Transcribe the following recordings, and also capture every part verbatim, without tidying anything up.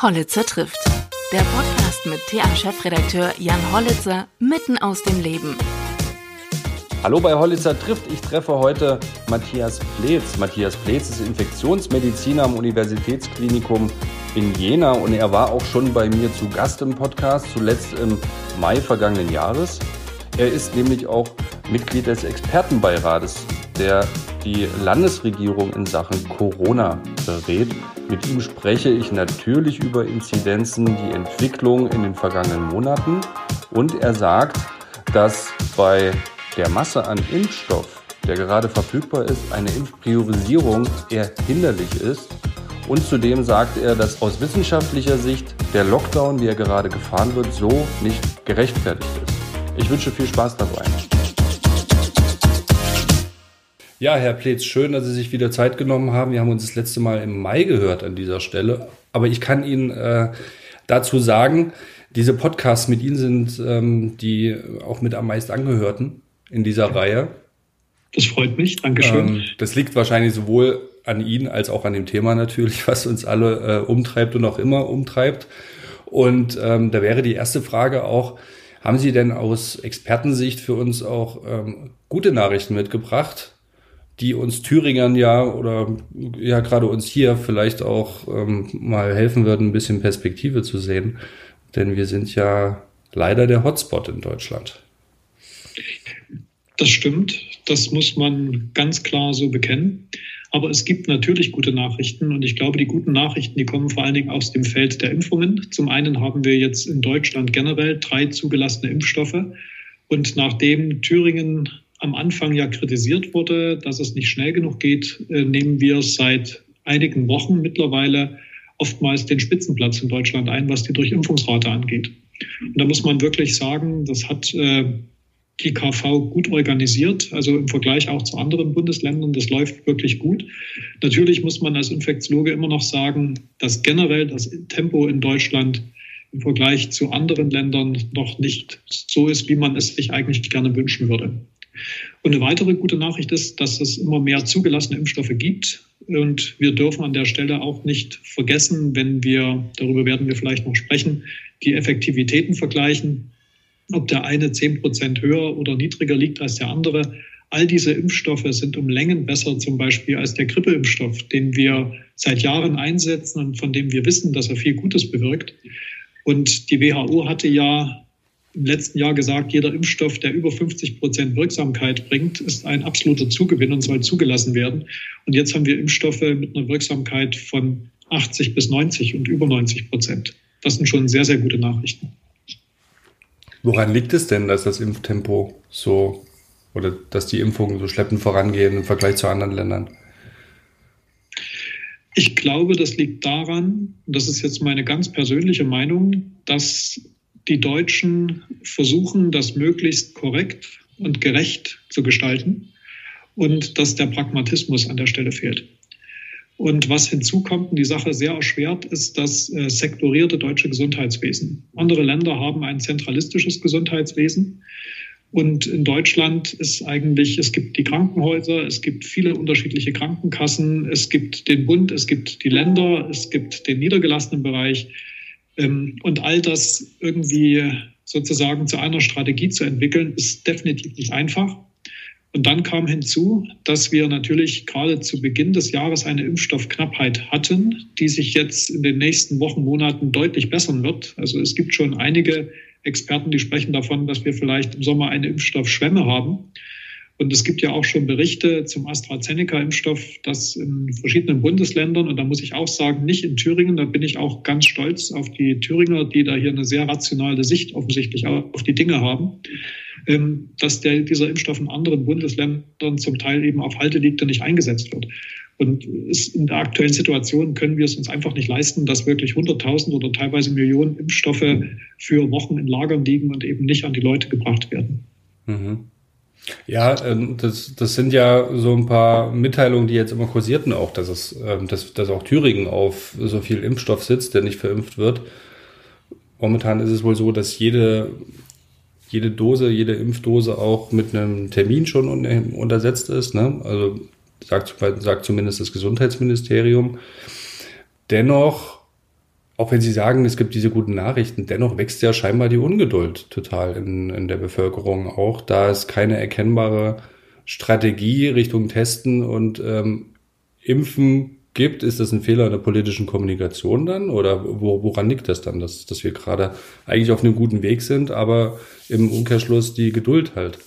Hollitzer trifft. Der Podcast mit T A-Chefredakteur Jan Hollitzer mitten aus dem Leben. Hallo bei Hollitzer trifft. Ich treffe heute Matthias Pletz. Matthias Pletz ist Infektionsmediziner am Universitätsklinikum in Jena und er war auch schon bei mir zu Gast im Podcast, zuletzt im Mai vergangenen Jahres. Er ist nämlich auch Mitglied des Expertenbeirates, der die Landesregierung in Sachen Corona berät. Mit ihm spreche ich natürlich über Inzidenzen, die Entwicklung in den vergangenen Monaten. Und er sagt, dass bei der Masse an Impfstoff, der gerade verfügbar ist, eine Impfpriorisierung eher hinderlich ist. Und zudem sagt er, dass aus wissenschaftlicher Sicht der Lockdown, wie er gerade gefahren wird, so nicht gerechtfertigt ist. Ich wünsche viel Spaß dabei. Ja, Herr Pletz, schön, dass Sie sich wieder Zeit genommen haben. Wir haben uns das letzte Mal im Mai gehört an dieser Stelle. Aber ich kann Ihnen äh, dazu sagen, diese Podcasts mit Ihnen sind ähm, die auch mit am meisten angehörten in dieser Reihe. Das freut mich, Dankeschön. Ähm, das liegt wahrscheinlich sowohl an Ihnen als auch an dem Thema natürlich, was uns alle äh, umtreibt und auch immer umtreibt. Und ähm, da wäre die erste Frage auch, haben Sie denn aus Expertensicht für uns auch ähm, gute Nachrichten mitgebracht, die uns Thüringern ja oder ja gerade uns hier vielleicht auch ähm, mal helfen würden, ein bisschen Perspektive zu sehen. Denn wir sind ja leider der Hotspot in Deutschland. Das stimmt, das muss man ganz klar so bekennen. Aber es gibt natürlich gute Nachrichten und ich glaube, die guten Nachrichten, die kommen vor allen Dingen aus dem Feld der Impfungen. Zum einen haben wir jetzt in Deutschland generell drei zugelassene Impfstoffe und nachdem Thüringen am Anfang ja kritisiert wurde, dass es nicht schnell genug geht, nehmen wir seit einigen Wochen mittlerweile oftmals den Spitzenplatz in Deutschland ein, was die Durchimpfungsrate angeht. Und da muss man wirklich sagen, das hat die K V gut organisiert, also im Vergleich auch zu anderen Bundesländern, das läuft wirklich gut. Natürlich muss man als Infektiologe immer noch sagen, dass generell das Tempo in Deutschland im Vergleich zu anderen Ländern noch nicht so ist, wie man es sich eigentlich gerne wünschen würde. Und eine weitere gute Nachricht ist, dass es immer mehr zugelassene Impfstoffe gibt. Und wir dürfen an der Stelle auch nicht vergessen, wenn wir, darüber werden wir vielleicht noch sprechen, die Effektivitäten vergleichen, ob der eine zehn Prozent höher oder niedriger liegt als der andere. All diese Impfstoffe sind um Längen besser zum Beispiel als der Grippeimpfstoff, den wir seit Jahren einsetzen und von dem wir wissen, dass er viel Gutes bewirkt. Und die W H O hatte ja im letzten Jahr gesagt, jeder Impfstoff, der über fünfzig Prozent Wirksamkeit bringt, ist ein absoluter Zugewinn und soll zugelassen werden. Und jetzt haben wir Impfstoffe mit einer Wirksamkeit von achtzig bis neunzig und über neunzig Prozent. Das sind schon sehr, sehr gute Nachrichten. Woran liegt es denn, dass das Impftempo so oder dass die Impfungen so schleppend vorangehen im Vergleich zu anderen Ländern? Ich glaube, das liegt daran, das ist jetzt meine ganz persönliche Meinung, dass die Deutschen versuchen, das möglichst korrekt und gerecht zu gestalten und dass der Pragmatismus an der Stelle fehlt. Und was hinzukommt und die Sache sehr erschwert, ist das äh, sektorierte deutsche Gesundheitswesen. Andere Länder haben ein zentralistisches Gesundheitswesen und in Deutschland ist eigentlich, es gibt die Krankenhäuser, es gibt viele unterschiedliche Krankenkassen, es gibt den Bund, es gibt die Länder, es gibt den niedergelassenen Bereich. Und all das irgendwie sozusagen zu einer Strategie zu entwickeln, ist definitiv nicht einfach. Und dann kam hinzu, dass wir natürlich gerade zu Beginn des Jahres eine Impfstoffknappheit hatten, die sich jetzt in den nächsten Wochen, Monaten deutlich bessern wird. Also es gibt schon einige Experten, die sprechen davon, dass wir vielleicht im Sommer eine Impfstoffschwemme haben. Und es gibt ja auch schon Berichte zum AstraZeneca-Impfstoff, dass in verschiedenen Bundesländern, und da muss ich auch sagen, nicht in Thüringen, da bin ich auch ganz stolz auf die Thüringer, die da hier eine sehr rationale Sicht offensichtlich auf die Dinge haben, dass der, dieser Impfstoff in anderen Bundesländern zum Teil eben auf Halde liegt und nicht eingesetzt wird. Und in der aktuellen Situation können wir es uns einfach nicht leisten, dass wirklich hunderttausend oder teilweise Millionen Impfstoffe für Wochen in Lagern liegen und eben nicht an die Leute gebracht werden. Mhm. Ja, das, das sind ja so ein paar Mitteilungen, die jetzt immer kursierten auch, dass es, dass, dass auch Thüringen auf so viel Impfstoff sitzt, der nicht verimpft wird. Momentan ist es wohl so, dass jede, jede Dose, jede Impfdose auch mit einem Termin schon untersetzt ist, ne? Also sagt, sagt zumindest das Gesundheitsministerium. Dennoch auch wenn Sie sagen, es gibt diese guten Nachrichten, dennoch wächst ja scheinbar die Ungeduld total in, in der Bevölkerung auch, da es keine erkennbare Strategie Richtung Testen und ähm, Impfen gibt. Ist das ein Fehler in der politischen Kommunikation dann? Oder wo, woran liegt das dann, dass, dass wir gerade eigentlich auf einem guten Weg sind, aber im Umkehrschluss die Geduld halt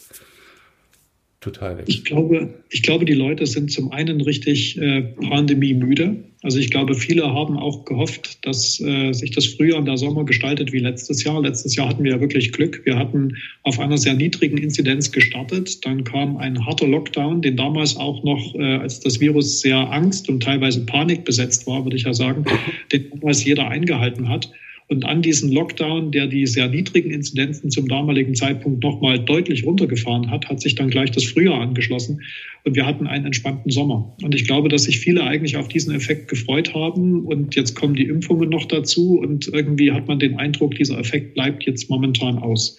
total weg? Ich glaube, ich glaube, die Leute sind zum einen richtig äh, pandemiemüde. Also ich glaube, viele haben auch gehofft, dass äh, sich das Frühjahr und der Sommer gestaltet wie letztes Jahr. Letztes Jahr hatten wir ja wirklich Glück. Wir hatten auf einer sehr niedrigen Inzidenz gestartet. Dann kam ein harter Lockdown, den damals auch noch, äh, als das Virus sehr Angst und teilweise Panik besetzt war, würde ich ja sagen, den damals jeder eingehalten hat. Und an diesen Lockdown, der die sehr niedrigen Inzidenzen zum damaligen Zeitpunkt nochmal deutlich runtergefahren hat, hat sich dann gleich das Frühjahr angeschlossen. Und wir hatten einen entspannten Sommer. Und ich glaube, dass sich viele eigentlich auf diesen Effekt gefreut haben. Und jetzt kommen die Impfungen noch dazu. Und irgendwie hat man den Eindruck, dieser Effekt bleibt jetzt momentan aus.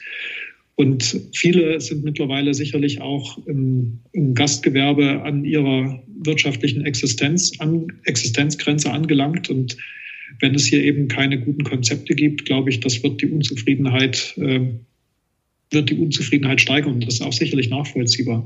Und viele sind mittlerweile sicherlich auch im, im Gastgewerbe an ihrer wirtschaftlichen Existenz, an Existenzgrenze angelangt. Und wenn es hier eben keine guten Konzepte gibt, glaube ich, das wird die Unzufriedenheit, äh, wird die Unzufriedenheit steigern. Das ist auch sicherlich nachvollziehbar.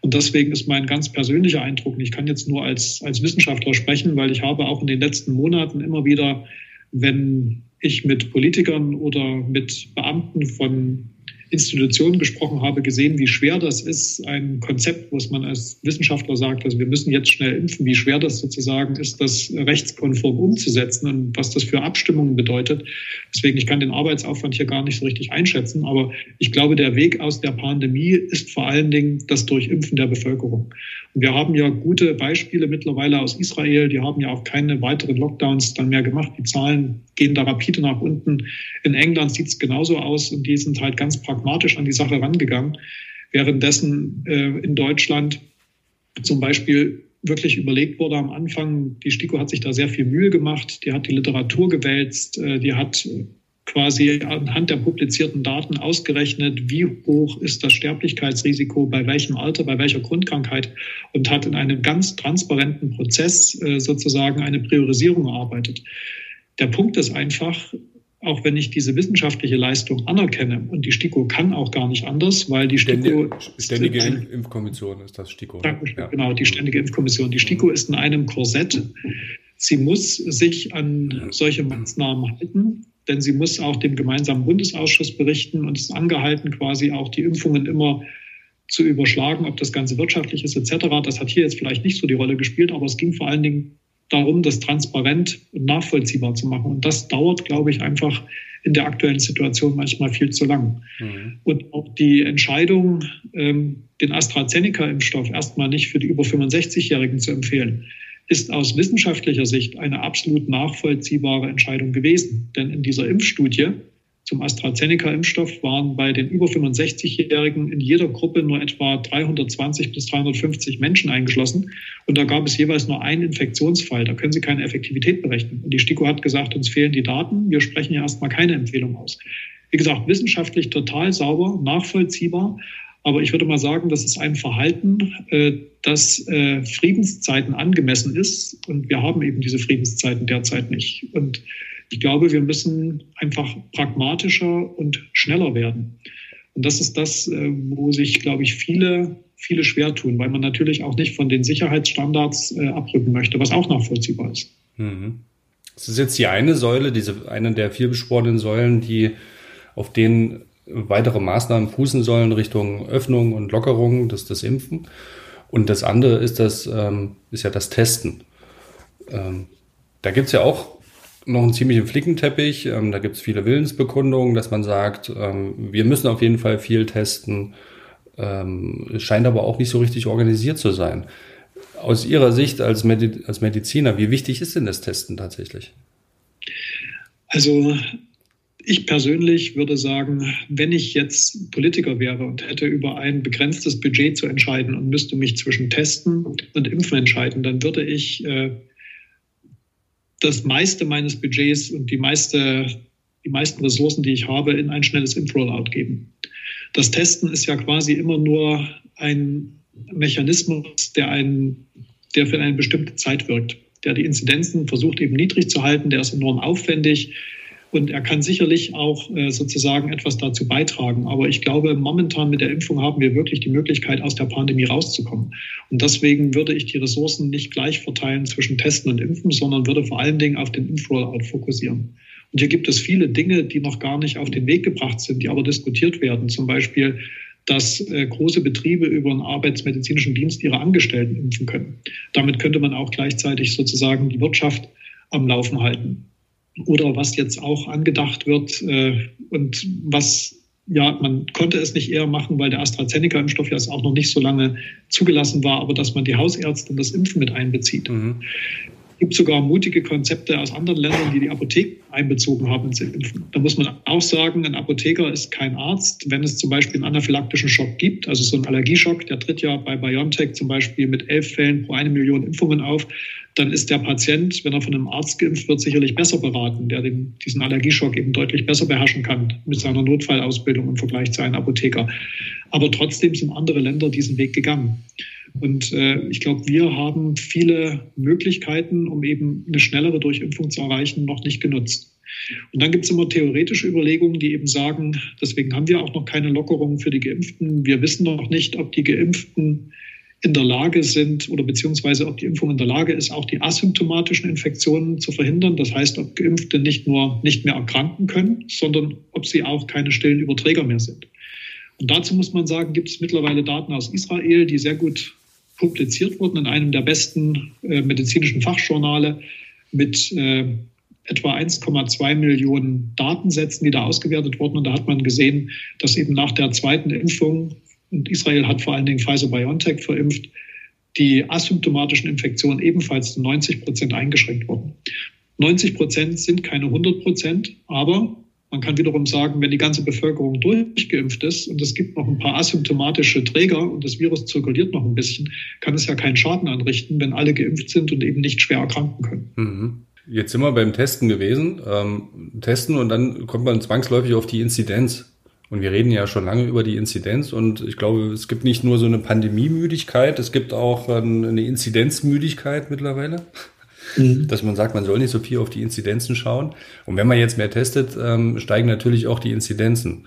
Und deswegen ist mein ganz persönlicher Eindruck, und ich kann jetzt nur als, als Wissenschaftler sprechen, weil ich habe auch in den letzten Monaten immer wieder, wenn ich mit Politikern oder mit Beamten von Institutionen gesprochen habe, gesehen, wie schwer das ist, ein Konzept, was man als Wissenschaftler sagt, also wir müssen jetzt schnell impfen, wie schwer das sozusagen ist, das rechtskonform umzusetzen und was das für Abstimmungen bedeutet. Deswegen, ich kann den Arbeitsaufwand hier gar nicht so richtig einschätzen, aber ich glaube, der Weg aus der Pandemie ist vor allen Dingen das Durchimpfen der Bevölkerung. Und wir haben ja gute Beispiele mittlerweile aus Israel, die haben ja auch keine weiteren Lockdowns dann mehr gemacht. Die Zahlen gehen da rapide nach unten. In England sieht es genauso aus und die sind halt ganz pragmatisch an die Sache rangegangen, währenddessen äh, in Deutschland zum Beispiel wirklich überlegt wurde am Anfang, die STIKO hat sich da sehr viel Mühe gemacht, die hat die Literatur gewälzt, äh, die hat quasi anhand der publizierten Daten ausgerechnet, wie hoch ist das Sterblichkeitsrisiko, bei welchem Alter, bei welcher Grundkrankheit und hat in einem ganz transparenten Prozess äh, sozusagen eine Priorisierung erarbeitet. Der Punkt ist einfach, auch wenn ich diese wissenschaftliche Leistung anerkenne, und die STIKO kann auch gar nicht anders, weil die STIKO... Ständige Impfkommission ist das STIKO. Ja. Genau, die Ständige Impfkommission. Die STIKO ist in einem Korsett. Sie muss sich an solche Maßnahmen halten, denn sie muss auch dem gemeinsamen Bundesausschuss berichten und ist angehalten, quasi auch die Impfungen immer zu überschlagen, ob das Ganze wirtschaftlich ist et cetera. Das hat hier jetzt vielleicht nicht so die Rolle gespielt, aber es ging vor allen Dingen darum, das transparent und nachvollziehbar zu machen. Und das dauert, glaube ich, einfach in der aktuellen Situation manchmal viel zu lang. Mhm. Und auch die Entscheidung, den AstraZeneca-Impfstoff erstmal nicht für die über fünfundsechzigjährigen zu empfehlen, ist aus wissenschaftlicher Sicht eine absolut nachvollziehbare Entscheidung gewesen. Denn in dieser Impfstudie zum AstraZeneca-Impfstoff waren bei den über fünfundsechzigjährigen in jeder Gruppe nur etwa dreihundertzwanzig bis dreihundertfünfzig Menschen eingeschlossen. Und da gab es jeweils nur einen Infektionsfall. Da können Sie keine Effektivität berechnen. Und die STIKO hat gesagt, uns fehlen die Daten. Wir sprechen ja erstmal keine Empfehlung aus. Wie gesagt, wissenschaftlich total sauber, nachvollziehbar. Aber ich würde mal sagen, das ist ein Verhalten, das Friedenszeiten angemessen ist. Und wir haben eben diese Friedenszeiten derzeit nicht. Und ich glaube, wir müssen einfach pragmatischer und schneller werden. Und das ist das, wo sich, glaube ich, viele, viele schwer tun, weil man natürlich auch nicht von den Sicherheitsstandards abrücken möchte, was auch nachvollziehbar ist. Mhm. Das ist jetzt die eine Säule, diese eine der vier beschworenen Säulen, die auf denen weitere Maßnahmen fußen sollen Richtung Öffnung und Lockerung, das, das Impfen. Und das andere ist das, ist ja das Testen. Da gibt es ja auch noch einen ziemlichen Flickenteppich. Ähm, da gibt es viele Willensbekundungen, dass man sagt, ähm, wir müssen auf jeden Fall viel testen. Ähm, es scheint aber auch nicht so richtig organisiert zu sein. Aus Ihrer Sicht als Medi- als Mediziner, wie wichtig ist denn das Testen tatsächlich? Also ich persönlich würde sagen, wenn ich jetzt Politiker wäre und hätte über ein begrenztes Budget zu entscheiden und müsste mich zwischen Testen und Impfen entscheiden, dann würde ich äh, das meiste meines Budgets und die, meiste, die meisten Ressourcen, die ich habe, in ein schnelles Impf-Rollout geben. Das Testen ist ja quasi immer nur ein Mechanismus, der, einen, der für eine bestimmte Zeit wirkt. der die Inzidenzen versucht eben niedrig zu halten, der ist enorm aufwendig. Und er kann sicherlich auch sozusagen etwas dazu beitragen. Aber ich glaube, momentan mit der Impfung haben wir wirklich die Möglichkeit, aus der Pandemie rauszukommen. Und deswegen würde ich die Ressourcen nicht gleich verteilen zwischen Testen und Impfen, sondern würde vor allen Dingen auf den Impfrollout fokussieren. Und hier gibt es viele Dinge, die noch gar nicht auf den Weg gebracht sind, die aber diskutiert werden. Zum Beispiel, dass große Betriebe über einen arbeitsmedizinischen Dienst ihre Angestellten impfen können. Damit könnte man auch gleichzeitig sozusagen die Wirtschaft am Laufen halten. Oder was jetzt auch angedacht wird äh, und was, ja, man konnte es nicht eher machen, weil der AstraZeneca-Impfstoff ja auch noch nicht so lange zugelassen war, aber dass man die Hausärzte und das Impfen mit einbezieht. Mhm. Es gibt sogar mutige Konzepte aus anderen Ländern, die die Apotheken einbezogen haben ins Impfen. Da muss man auch sagen, ein Apotheker ist kein Arzt. Wenn es zum Beispiel einen anaphylaktischen Schock gibt, also so einen Allergieschock, der tritt ja bei BioNTech zum Beispiel mit elf Fällen pro eine Million Impfungen auf, dann ist der Patient, wenn er von einem Arzt geimpft wird, sicherlich besser beraten, der den, diesen Allergieschock eben deutlich besser beherrschen kann mit seiner Notfallausbildung im Vergleich zu einem Apotheker. Aber trotzdem sind andere Länder diesen Weg gegangen. Und äh, ich glaube, wir haben viele Möglichkeiten, um eben eine schnellere Durchimpfung zu erreichen, noch nicht genutzt. Und dann gibt es immer theoretische Überlegungen, die eben sagen, deswegen haben wir auch noch keine Lockerungen für die Geimpften. Wir wissen noch nicht, ob die Geimpften in der Lage sind oder beziehungsweise ob die Impfung in der Lage ist, auch die asymptomatischen Infektionen zu verhindern. Das heißt, ob Geimpfte nicht nur nicht mehr erkranken können, sondern ob sie auch keine stillen Überträger mehr sind. Und dazu muss man sagen, gibt es mittlerweile Daten aus Israel, die sehr gut publiziert wurden in einem der besten äh, medizinischen Fachjournale mit äh, etwa eins Komma zwei Millionen Datensätzen, die da ausgewertet wurden. Und da hat man gesehen, dass eben nach der zweiten Impfung, und Israel hat vor allen Dingen Pfizer-BioNTech verimpft, die asymptomatischen Infektionen ebenfalls zu neunzig Prozent eingeschränkt wurden. neunzig Prozent sind keine hundert Prozent, aber man kann wiederum sagen, wenn die ganze Bevölkerung durchgeimpft ist und es gibt noch ein paar asymptomatische Träger und das Virus zirkuliert noch ein bisschen, kann es ja keinen Schaden anrichten, wenn alle geimpft sind und eben nicht schwer erkranken können. Jetzt sind wir beim Testen gewesen. Ähm, testen und dann kommt man zwangsläufig auf die Inzidenz. Und wir reden ja schon lange über die Inzidenz und ich glaube, es gibt nicht nur so eine Pandemiemüdigkeit, es gibt auch eine Inzidenzmüdigkeit mittlerweile. Dass man sagt, man soll nicht so viel auf die Inzidenzen schauen. Und wenn man jetzt mehr testet, ähm, steigen natürlich auch die Inzidenzen.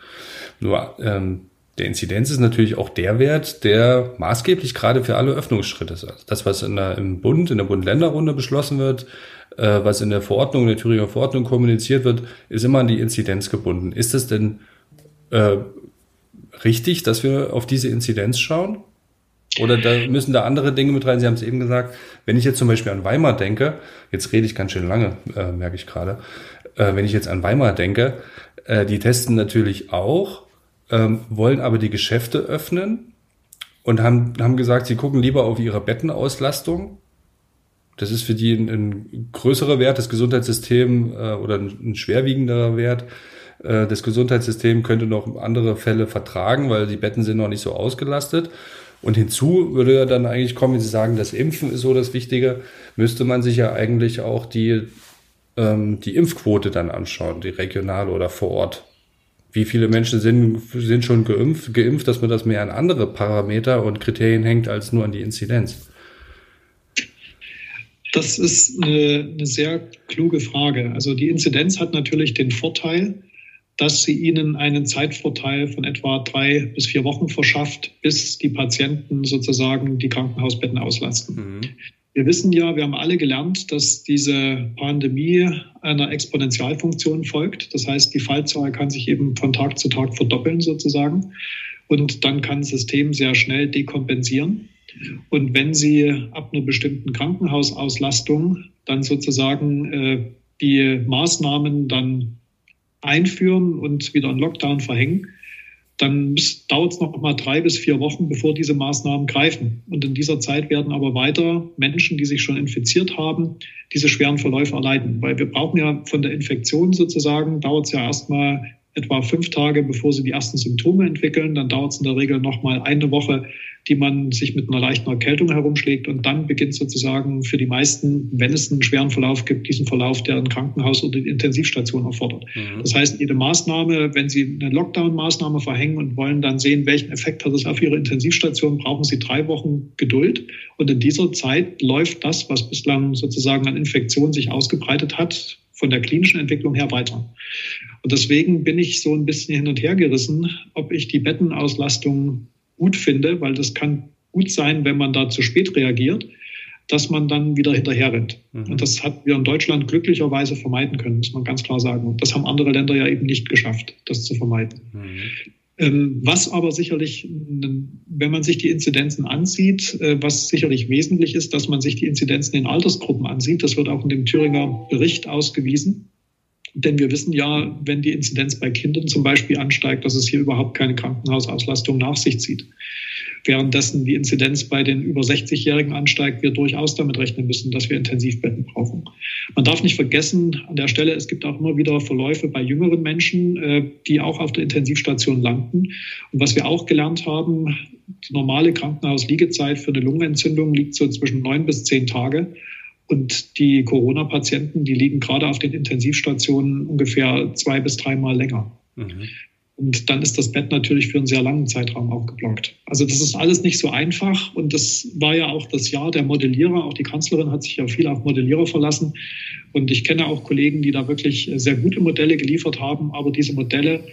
Nur ähm, der Inzidenz ist natürlich auch der Wert, der maßgeblich gerade für alle Öffnungsschritte ist. Also das, was in der, im Bund, in der Bund-Länder-Runde beschlossen wird, äh, was in der Verordnung, in der Thüringer Verordnung kommuniziert wird, ist immer an die Inzidenz gebunden. Ist es denn äh, richtig, dass wir auf diese Inzidenz schauen? Oder da müssen da andere Dinge mit rein? Sie haben es eben gesagt, wenn ich jetzt zum Beispiel an Weimar denke, jetzt rede ich ganz schön lange, äh, merke ich gerade, äh, wenn ich jetzt an Weimar denke, äh, die testen natürlich auch, ähm, wollen aber die Geschäfte öffnen und haben, haben gesagt, sie gucken lieber auf ihre Bettenauslastung. Das ist für die ein, ein größerer Wert, das Gesundheitssystem äh, oder ein, ein schwerwiegenderer Wert. Äh, das Gesundheitssystem könnte noch andere Fälle vertragen, weil die Betten sind noch nicht so ausgelastet. Und hinzu würde ja dann eigentlich kommen, wenn Sie sagen, das Impfen ist so das Wichtige, müsste man sich ja eigentlich auch die, ähm, die Impfquote dann anschauen, die regionale oder vor Ort. Wie viele Menschen sind, sind schon geimpft, geimpft, dass man das mehr an andere Parameter und Kriterien hängt, als nur an die Inzidenz? Das ist eine, eine sehr kluge Frage. Also die Inzidenz hat natürlich den Vorteil, dass sie ihnen einen Zeitvorteil von etwa drei bis vier Wochen verschafft, bis die Patienten sozusagen die Krankenhausbetten auslasten. Mhm. Wir wissen ja, wir haben alle gelernt, dass diese Pandemie einer Exponentialfunktion folgt. Das heißt, die Fallzahl kann sich eben von Tag zu Tag verdoppeln sozusagen. Und dann kann das System sehr schnell dekompensieren. Und wenn sie ab einer bestimmten Krankenhausauslastung dann sozusagen äh, die Maßnahmen dann einführen und wieder einen Lockdown verhängen, dann dauert es noch mal drei bis vier Wochen, bevor diese Maßnahmen greifen. Und in dieser Zeit werden aber weiter Menschen, die sich schon infiziert haben, diese schweren Verläufe erleiden. Weil wir brauchen ja von der Infektion sozusagen, dauert es ja erstmal etwa fünf Tage, bevor sie die ersten Symptome entwickeln. Dann dauert es in der Regel nochmal eine Woche, die man sich mit einer leichten Erkältung herumschlägt. Und dann beginnt sozusagen für die meisten, wenn es einen schweren Verlauf gibt, diesen Verlauf, der ein Krankenhaus oder die Intensivstation erfordert. Mhm. Das heißt, jede Maßnahme, wenn Sie eine Lockdown-Maßnahme verhängen und wollen dann sehen, welchen Effekt hat es auf Ihre Intensivstation, brauchen Sie drei Wochen Geduld. Und in dieser Zeit läuft das, was bislang sozusagen an Infektionen sich ausgebreitet hat, von der klinischen Entwicklung her weiter. Und deswegen bin ich so ein bisschen hin und her gerissen, ob ich die Bettenauslastung gut finde, weil das kann gut sein, wenn man da zu spät reagiert, dass man dann wieder hinterher rennt. Mhm. Und das hat wir in Deutschland glücklicherweise vermeiden können, muss man ganz klar sagen. Und das haben andere Länder ja eben nicht geschafft, das zu vermeiden. Mhm. Was aber sicherlich, wenn man sich die Inzidenzen ansieht, was sicherlich wesentlich ist, dass man sich die Inzidenzen in Altersgruppen ansieht. Das wird auch in dem Thüringer Bericht ausgewiesen. Denn wir wissen ja, wenn die Inzidenz bei Kindern zum Beispiel ansteigt, dass es hier überhaupt keine Krankenhausauslastung nach sich zieht. Währenddessen die Inzidenz bei den über sechzigjährigen ansteigt, wir durchaus damit rechnen müssen, dass wir Intensivbetten brauchen. Man darf nicht vergessen, an der Stelle, es gibt auch immer wieder Verläufe bei jüngeren Menschen, die auch auf der Intensivstation landen. Und was wir auch gelernt haben, die normale Krankenhausliegezeit für eine Lungenentzündung liegt so zwischen neun bis zehn Tage. Und die Corona-Patienten, die liegen gerade auf den Intensivstationen ungefähr zwei- bis dreimal länger. Mhm. Und dann ist das Bett natürlich für einen sehr langen Zeitraum auch geblockt. Also das ist alles nicht so einfach. Und das war ja auch das Jahr der Modellierer. Auch die Kanzlerin hat sich ja viel auf Modellierer verlassen. Und ich kenne auch Kollegen, die da wirklich sehr gute Modelle geliefert haben. Aber diese Modelle,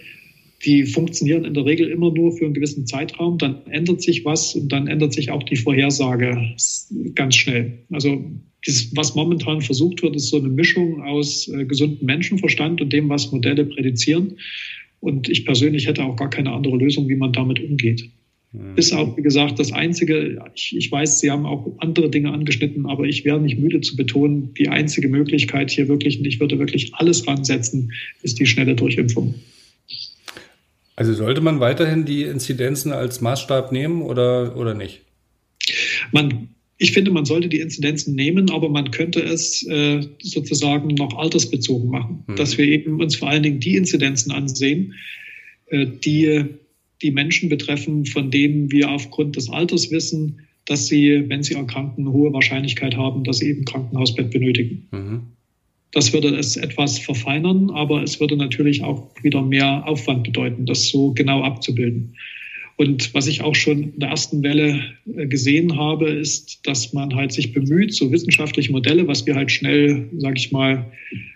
die funktionieren in der Regel immer nur für einen gewissen Zeitraum. Dann ändert sich was und dann ändert sich auch die Vorhersage ganz schnell. Also das, was momentan versucht wird, ist so eine Mischung aus äh, gesundem Menschenverstand und dem, was Modelle prädizieren. Und ich persönlich hätte auch gar keine andere Lösung, wie man damit umgeht. Mhm. Bis auch, wie gesagt, das Einzige, ich, ich weiß, Sie haben auch andere Dinge angeschnitten, aber ich wäre nicht müde zu betonen, die einzige Möglichkeit hier wirklich, und ich würde wirklich alles ransetzen, ist die schnelle Durchimpfung. Also sollte man weiterhin die Inzidenzen als Maßstab nehmen oder, oder nicht? Man Ich finde, man sollte die Inzidenzen nehmen, aber man könnte es äh, sozusagen noch altersbezogen machen, mhm. dass wir eben uns vor allen Dingen die Inzidenzen ansehen, äh, die die Menschen betreffen, von denen wir aufgrund des Alters wissen, dass sie, wenn sie erkranken, eine hohe Wahrscheinlichkeit haben, dass sie eben ein Krankenhausbett benötigen. Mhm. Das würde es etwas verfeinern, aber es würde natürlich auch wieder mehr Aufwand bedeuten, das so genau abzubilden. Und was ich auch schon in der ersten Welle gesehen habe, ist, dass man halt sich bemüht, so wissenschaftliche Modelle, was wir halt schnell, sage ich mal,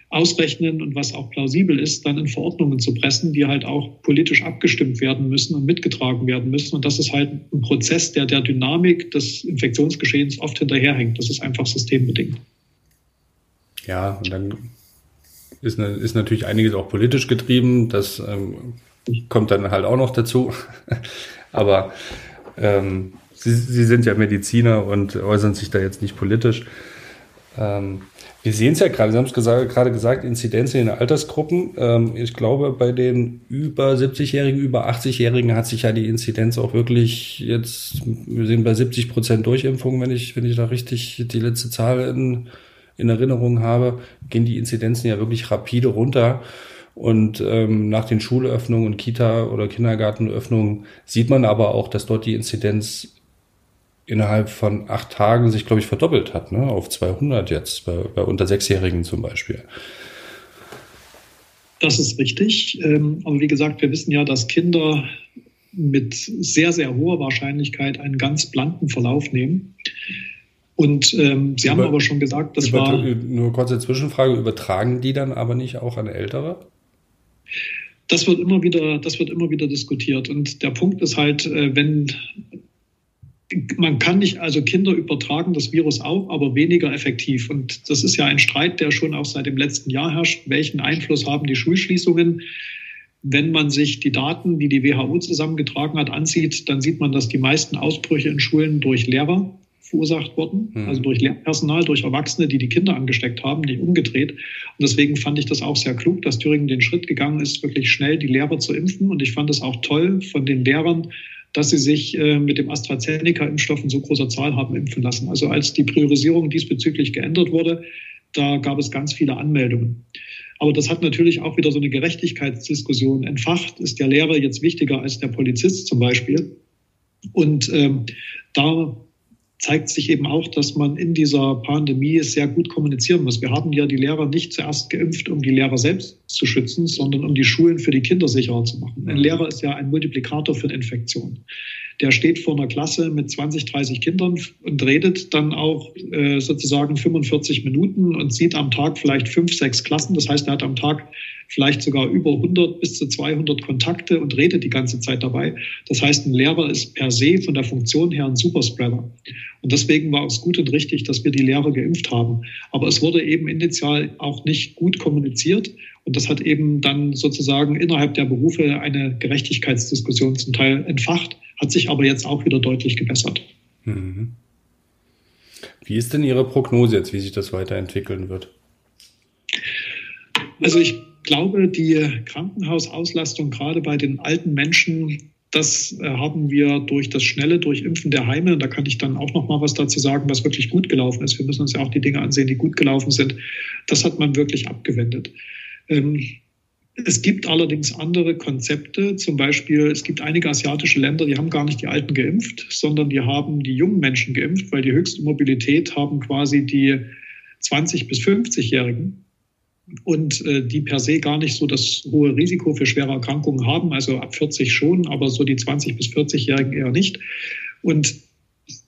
ausrechnen und was auch plausibel ist, dann in Verordnungen zu pressen, die halt auch politisch abgestimmt werden müssen und mitgetragen werden müssen. Und das ist halt ein Prozess, der der Dynamik des Infektionsgeschehens oft hinterherhängt. Das ist einfach systembedingt. Ja, und dann ist, ne, ist natürlich einiges auch politisch getrieben, dass... Ähm kommt dann halt auch noch dazu. Aber ähm, Sie, Sie sind ja Mediziner und äußern sich da jetzt nicht politisch. Ähm, wir sehen es ja gerade, Sie haben es gerade gesagt, Inzidenzen in den Altersgruppen. Ähm, ich glaube, bei den über siebzigjährigen, über achtzigjährigen hat sich ja die Inzidenz auch wirklich jetzt, wir sind bei siebzig Prozent Durchimpfung, wenn ich, wenn ich da richtig die letzte Zahl in, in Erinnerung habe, gehen die Inzidenzen ja wirklich rapide runter. Und ähm, nach den Schulöffnungen und Kita- oder Kindergartenöffnungen sieht man aber auch, dass dort die Inzidenz innerhalb von acht Tagen sich, glaube ich, verdoppelt hat, ne? Auf zweihundert jetzt, bei, bei unter Sechsjährigen zum Beispiel. Das ist richtig. Ähm, aber wie gesagt, wir wissen ja, dass Kinder mit sehr, sehr hoher Wahrscheinlichkeit einen ganz blanken Verlauf nehmen. Und ähm, Sie über, haben aber schon gesagt, das über, war... Nur kurze Zwischenfrage, übertragen die dann aber nicht auch an Ältere? Das wird immer wieder, das wird immer wieder diskutiert. Und der Punkt ist halt, wenn man kann nicht, also Kinder übertragen das Virus auch, aber weniger effektiv. Und das ist ja ein Streit, der schon auch seit dem letzten Jahr herrscht. Welchen Einfluss haben die Schulschließungen? Wenn man sich die Daten, die die W H O zusammengetragen hat, ansieht, dann sieht man, dass die meisten Ausbrüche in Schulen durch Lehrer verursacht worden, mhm. also durch Lehrpersonal, durch Erwachsene, die die Kinder angesteckt haben, nicht umgedreht. Und deswegen fand ich das auch sehr klug, dass Thüringen den Schritt gegangen ist, wirklich schnell die Lehrer zu impfen. Und ich fand es auch toll von den Lehrern, dass sie sich äh, mit dem AstraZeneca-Impfstoff in so großer Zahl haben impfen lassen. Also als die Priorisierung diesbezüglich geändert wurde, da gab es ganz viele Anmeldungen. Aber das hat natürlich auch wieder so eine Gerechtigkeitsdiskussion entfacht. Ist der Lehrer jetzt wichtiger als der Polizist zum Beispiel? Und ähm, da zeigt sich eben auch, dass man in dieser Pandemie sehr gut kommunizieren muss. Wir haben ja die Lehrer nicht zuerst geimpft, um die Lehrer selbst zu schützen, sondern um die Schulen für die Kinder sicherer zu machen. Ein Lehrer ist ja ein Multiplikator für eine Infektion. Der steht vor einer Klasse mit zwanzig, dreißig Kindern und redet dann auch äh, sozusagen fünfundvierzig Minuten und sieht am Tag vielleicht fünf, sechs Klassen. Das heißt, er hat am Tag vielleicht sogar über hundert bis zu zweihundert Kontakte und redet die ganze Zeit dabei. Das heißt, ein Lehrer ist per se von der Funktion her ein Superspreader. Und deswegen war es gut und richtig, dass wir die Lehrer geimpft haben. Aber es wurde eben initial auch nicht gut kommuniziert. Und das hat eben dann sozusagen innerhalb der Berufe eine Gerechtigkeitsdiskussion zum Teil entfacht, hat sich aber jetzt auch wieder deutlich gebessert. Wie ist denn Ihre Prognose jetzt, wie sich das weiterentwickeln wird? Also ich glaube, die Krankenhausauslastung gerade bei den alten Menschen, das haben wir durch das schnelle Durchimpfen der Heime, und da kann ich dann auch noch mal was dazu sagen, was wirklich gut gelaufen ist. Wir müssen uns ja auch die Dinge ansehen, die gut gelaufen sind. Das hat man wirklich abgewendet. Es gibt allerdings andere Konzepte, zum Beispiel, es gibt einige asiatische Länder, die haben gar nicht die Alten geimpft, sondern die haben die jungen Menschen geimpft, weil die höchste Mobilität haben quasi die zwanzig- bis fünfzigjährigen und die per se gar nicht so das hohe Risiko für schwere Erkrankungen haben, also ab vierzig schon, aber so die zwanzig- bis vierzigjährigen eher nicht. Und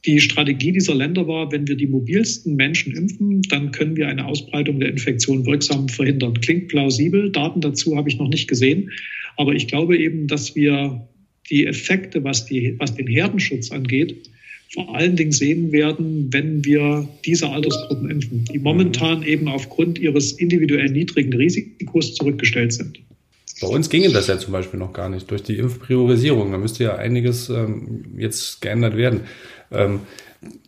die Strategie dieser Länder war, wenn wir die mobilsten Menschen impfen, dann können wir eine Ausbreitung der Infektion wirksam verhindern. Klingt plausibel, Daten dazu habe ich noch nicht gesehen. Aber ich glaube eben, dass wir die Effekte, was, die, was den Herdenschutz angeht, vor allen Dingen sehen werden, wenn wir diese Altersgruppen impfen, die momentan eben aufgrund ihres individuell niedrigen Risikos zurückgestellt sind. Bei uns ginge das ja zum Beispiel noch gar nicht durch die Impfpriorisierung. Da müsste ja einiges ähm, jetzt geändert werden. Ähm,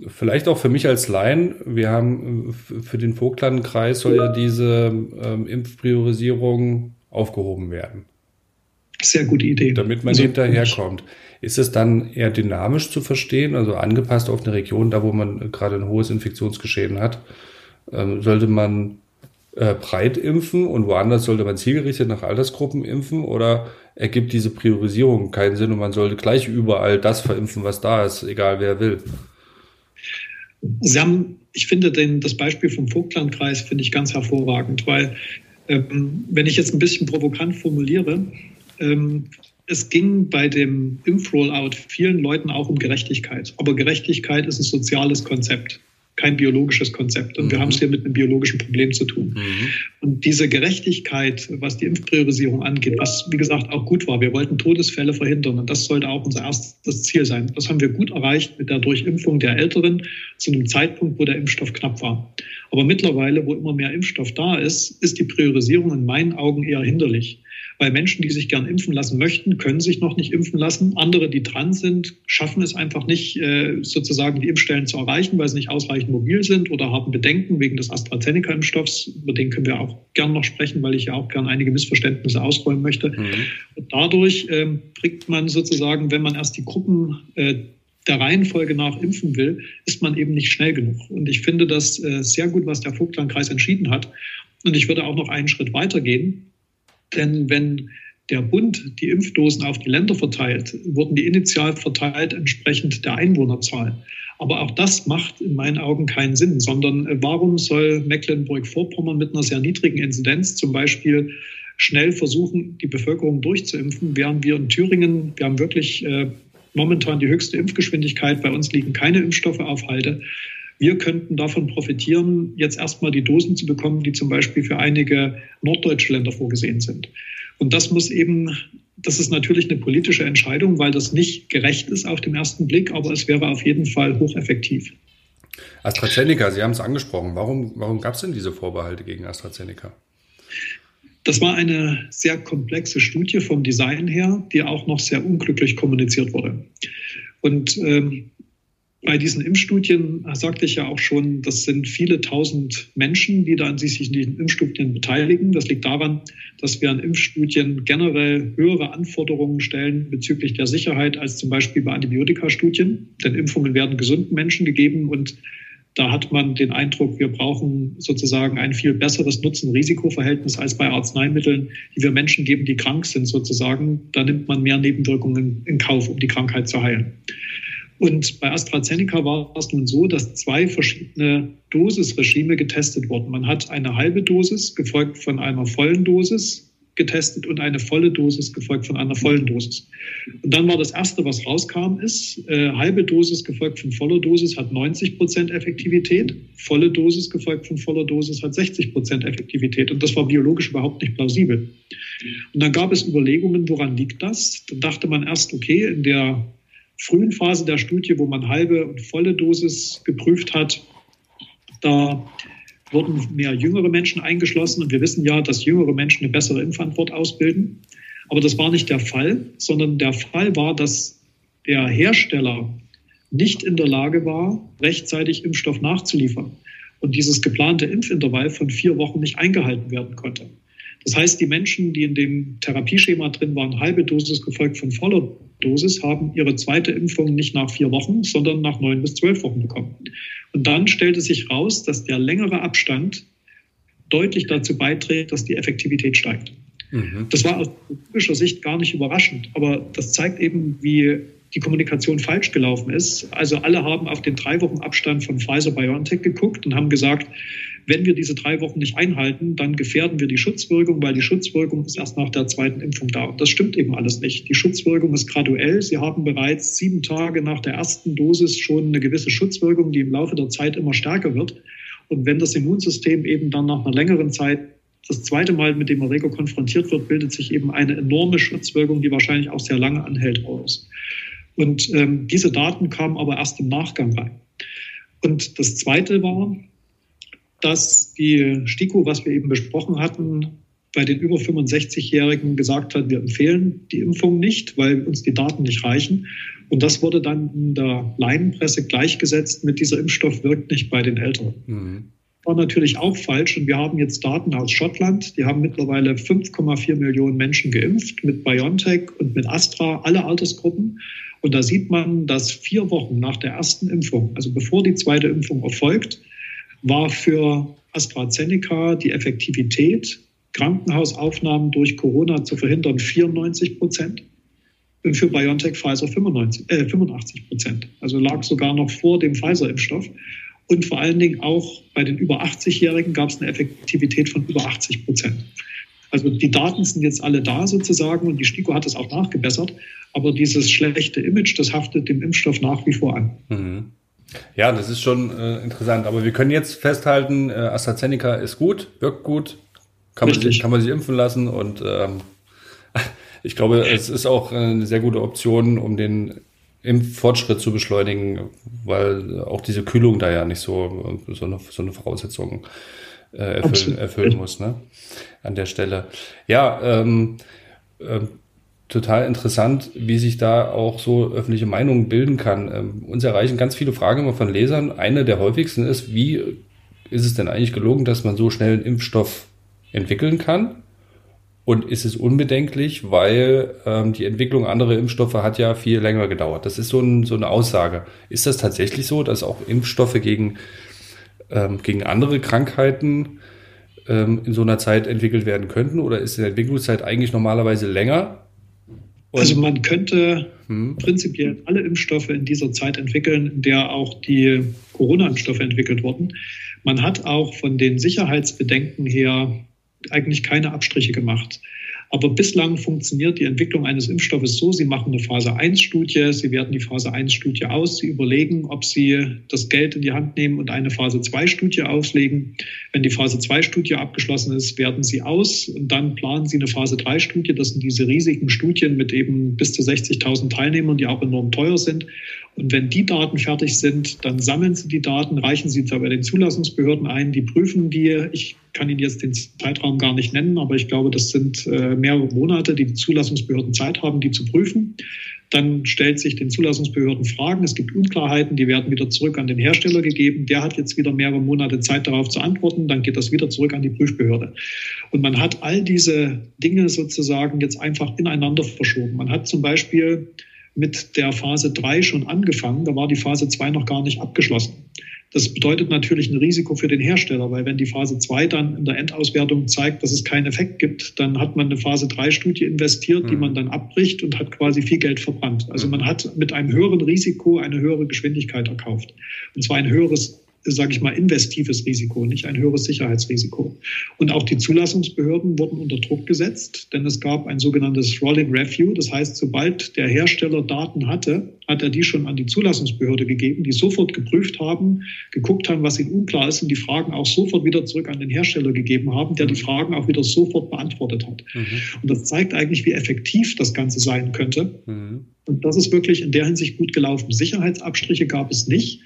vielleicht auch für mich als Laien. Wir haben für den Vogtlandkreis soll ja diese ähm, Impfpriorisierung aufgehoben werden. Sehr gute Idee. Damit man also hinterherkommt. Ist es dann eher dynamisch zu verstehen, also angepasst auf eine Region, da wo man gerade ein hohes Infektionsgeschehen hat, ähm, sollte man breit impfen und woanders sollte man zielgerichtet nach Altersgruppen impfen, oder ergibt diese Priorisierung keinen Sinn und man sollte gleich überall das verimpfen, was da ist, egal wer will? Sie haben, ich finde den, das Beispiel vom Vogtlandkreis finde ich ganz hervorragend, weil ähm, wenn ich jetzt ein bisschen provokant formuliere, ähm, es ging bei dem Impf-Rollout vielen Leuten auch um Gerechtigkeit. Aber Gerechtigkeit ist ein soziales Konzept, kein biologisches Konzept. Und mhm. wir haben es hier mit einem biologischen Problem zu tun. Mhm. Und diese Gerechtigkeit, was die Impfpriorisierung angeht, was, wie gesagt, auch gut war. Wir wollten Todesfälle verhindern. Und das sollte auch unser erstes Ziel sein. Das haben wir gut erreicht mit der Durchimpfung der Älteren zu einem Zeitpunkt, wo der Impfstoff knapp war. Aber mittlerweile, wo immer mehr Impfstoff da ist, ist die Priorisierung in meinen Augen eher hinderlich. Weil Menschen, die sich gern impfen lassen möchten, können sich noch nicht impfen lassen. Andere, die dran sind, schaffen es einfach nicht, sozusagen die Impfstellen zu erreichen, weil sie nicht ausreichend mobil sind oder haben Bedenken wegen des AstraZeneca-Impfstoffs. Über den können wir auch gern noch sprechen, weil ich ja auch gern einige Missverständnisse ausräumen möchte. Mhm. Und dadurch ähm, kriegt man sozusagen, wenn man erst die Gruppen äh, der Reihenfolge nach impfen will, ist man eben nicht schnell genug. Und ich finde das äh, sehr gut, was der Vogtlandkreis entschieden hat. Und ich würde auch noch einen Schritt weitergehen. Denn wenn der Bund die Impfdosen auf die Länder verteilt, wurden die initial verteilt entsprechend der Einwohnerzahl. Aber auch das macht in meinen Augen keinen Sinn, sondern warum soll Mecklenburg-Vorpommern mit einer sehr niedrigen Inzidenz zum Beispiel schnell versuchen, die Bevölkerung durchzuimpfen, während wir in Thüringen, wir haben wirklich äh, momentan die höchste Impfgeschwindigkeit, bei uns liegen keine Impfstoffe auf Halde. Wir könnten davon profitieren, jetzt erstmal die Dosen zu bekommen, die zum Beispiel für einige norddeutsche Länder vorgesehen sind. Und das muss eben, das ist natürlich eine politische Entscheidung, weil das nicht gerecht ist auf den ersten Blick, aber es wäre auf jeden Fall hocheffektiv. AstraZeneca, Sie haben es angesprochen. Warum, warum gab es denn diese Vorbehalte gegen AstraZeneca? Das war eine sehr komplexe Studie vom Design her, die auch noch sehr unglücklich kommuniziert wurde. Und ähm, bei diesen Impfstudien sagte ich ja auch schon, das sind viele tausend Menschen, die dann sich in diesen Impfstudien beteiligen. Das liegt daran, dass wir an Impfstudien generell höhere Anforderungen stellen bezüglich der Sicherheit als zum Beispiel bei Antibiotikastudien. Denn Impfungen werden gesunden Menschen gegeben und Da hat man den Eindruck, wir brauchen sozusagen ein viel besseres Nutzen-Risiko-Verhältnis als bei Arzneimitteln, die wir Menschen geben, die krank sind sozusagen. Da nimmt man mehr Nebenwirkungen in Kauf, um die Krankheit zu heilen. Und bei AstraZeneca war es nun so, dass zwei verschiedene Dosisregime getestet wurden. Man hat eine halbe Dosis gefolgt von einer vollen Dosis getestet und eine volle Dosis gefolgt von einer vollen Dosis. Und dann war das Erste, was rauskam, ist, äh, halbe Dosis gefolgt von voller Dosis hat neunzig Prozent Effektivität, volle Dosis gefolgt von voller Dosis hat sechzig Prozent Effektivität. Und das war biologisch überhaupt nicht plausibel. Und dann gab es Überlegungen, woran liegt das? Dann dachte man erst, okay, in der frühen Phase der Studie, wo man halbe und volle Dosis geprüft hat, da wurden mehr jüngere Menschen eingeschlossen. Und wir wissen ja, dass jüngere Menschen eine bessere Impfantwort ausbilden. Aber das war nicht der Fall, sondern der Fall war, dass der Hersteller nicht in der Lage war, rechtzeitig Impfstoff nachzuliefern. Und dieses geplante Impfintervall von vier Wochen nicht eingehalten werden konnte. Das heißt, die Menschen, die in dem Therapieschema drin waren, halbe Dosis gefolgt von voller Dosis, haben ihre zweite Impfung nicht nach vier Wochen, sondern nach neun bis zwölf Wochen bekommen. Und dann stellte sich raus, dass der längere Abstand deutlich dazu beiträgt, dass die Effektivität steigt. Mhm. Das war aus biologischer Sicht gar nicht überraschend, aber das zeigt eben, wie die Kommunikation falsch gelaufen ist. Also alle haben auf den drei Wochen Abstand von Pfizer-BioNTech geguckt und haben gesagt, wenn wir diese drei Wochen nicht einhalten, dann gefährden wir die Schutzwirkung, weil die Schutzwirkung ist erst nach der zweiten Impfung da. Und das stimmt eben alles nicht. Die Schutzwirkung ist graduell. Sie haben bereits sieben Tage nach der ersten Dosis schon eine gewisse Schutzwirkung, die im Laufe der Zeit immer stärker wird. Und wenn das Immunsystem eben dann nach einer längeren Zeit das zweite Mal mit dem Erreger konfrontiert wird, bildet sich eben eine enorme Schutzwirkung, die wahrscheinlich auch sehr lange anhält, aus. Und ähm, diese Daten kamen aber erst im Nachgang rein. Und das Zweite war, dass die STIKO, was wir eben besprochen hatten, bei den über fünfundsechzigjährigen gesagt hat, wir empfehlen die Impfung nicht, weil uns die Daten nicht reichen. Und das wurde dann in der Laienpresse gleichgesetzt mit dieser Impfstoff wirkt nicht bei den Älteren. Mhm. War natürlich auch falsch. Und wir haben jetzt Daten aus Schottland. Die haben mittlerweile fünf Komma vier Millionen Menschen geimpft mit BioNTech und mit Astra, alle Altersgruppen. Und da sieht man, dass vier Wochen nach der ersten Impfung, also bevor die zweite Impfung erfolgt, war für AstraZeneca die Effektivität, Krankenhausaufnahmen durch Corona zu verhindern, vierundneunzig Prozent. Und für BioNTech Pfizer fünfundneunzig, äh, fünfundachtzig Prozent. Also lag sogar noch vor dem Pfizer-Impfstoff. Und vor allen Dingen auch bei den über achtzigjährigen gab es eine Effektivität von über achtzig Prozent. Also die Daten sind jetzt alle da sozusagen und die STIKO hat es auch nachgebessert. Aber dieses schlechte Image, das haftet dem Impfstoff nach wie vor an. Mhm. Ja, das ist schon äh, interessant. Aber wir können jetzt festhalten, äh, AstraZeneca ist gut, wirkt gut, kann man, sich, kann man sich impfen lassen. Und ähm, ich glaube, es ist auch eine sehr gute Option, um den Impffortschritt zu beschleunigen, weil auch diese Kühlung da ja nicht so, so, eine, so eine Voraussetzung äh, erfüllen, erfüllen muss, ne? An der Stelle. Ja, ähm, äh, total interessant, wie sich da auch so öffentliche Meinung bilden kann. Ähm, uns erreichen ganz viele Fragen immer von Lesern. Eine der häufigsten ist, wie ist es denn eigentlich gelogen, dass man so schnell einen Impfstoff entwickeln kann? Und ist es unbedenklich, weil ähm, die Entwicklung anderer Impfstoffe hat ja viel länger gedauert. Das ist so, ein, so eine Aussage. Ist das tatsächlich so, dass auch Impfstoffe gegen, ähm, gegen andere Krankheiten ähm, in so einer Zeit entwickelt werden könnten? Oder ist die Entwicklungszeit eigentlich normalerweise länger? Und also man könnte hm? prinzipiell alle Impfstoffe in dieser Zeit entwickeln, in der auch die Corona-Impfstoffe entwickelt wurden. Man hat auch von den Sicherheitsbedenken her eigentlich keine Abstriche gemacht. Aber bislang funktioniert die Entwicklung eines Impfstoffes so, sie machen eine Phase eins Studie, sie werten die Phase eins Studie aus, sie überlegen, ob sie das Geld in die Hand nehmen und eine Phase zwei Studie auflegen. Wenn die Phase zwei Studie abgeschlossen ist, werten sie aus und dann planen sie eine Phase drei Studie. Das sind diese riesigen Studien mit eben bis zu sechzigtausend Teilnehmern, die auch enorm teuer sind. Und wenn die Daten fertig sind, dann sammeln sie die Daten, reichen sie bei den Zulassungsbehörden ein, die prüfen die. Ich kann Ihnen jetzt den Zeitraum gar nicht nennen, aber ich glaube, das sind mehrere Monate, die die Zulassungsbehörden Zeit haben, die zu prüfen. Dann stellt sich den Zulassungsbehörden Fragen. Es gibt Unklarheiten, die werden wieder zurück an den Hersteller gegeben. Der hat jetzt wieder mehrere Monate Zeit, darauf zu antworten. Dann geht das wieder zurück an die Prüfbehörde. Und man hat all diese Dinge sozusagen jetzt einfach ineinander verschoben. Man hat zum Beispiel mit der Phase drei schon angefangen. Da war die Phase zwei noch gar nicht abgeschlossen. Das bedeutet natürlich ein Risiko für den Hersteller, weil wenn die Phase zwei dann in der Endauswertung zeigt, dass es keinen Effekt gibt, dann hat man eine Phase drei Studie investiert, mhm. die man dann abbricht und hat quasi viel Geld verbrannt. Also man hat mit einem höheren Risiko eine höhere Geschwindigkeit erkauft. Und zwar ein höheres, sage ich mal, investives Risiko, nicht ein höheres Sicherheitsrisiko. Und auch die Zulassungsbehörden wurden unter Druck gesetzt, denn es gab ein sogenanntes Rolling Review. Das heißt, sobald der Hersteller Daten hatte, hat er die schon an die Zulassungsbehörde gegeben, die sofort geprüft haben, geguckt haben, was ihnen unklar ist und die Fragen auch sofort wieder zurück an den Hersteller gegeben haben, der die Fragen auch wieder sofort beantwortet hat. Mhm. Und das zeigt eigentlich, wie effektiv das Ganze sein könnte. Mhm. Und das ist wirklich in der Hinsicht gut gelaufen. Sicherheitsabstriche gab es nicht.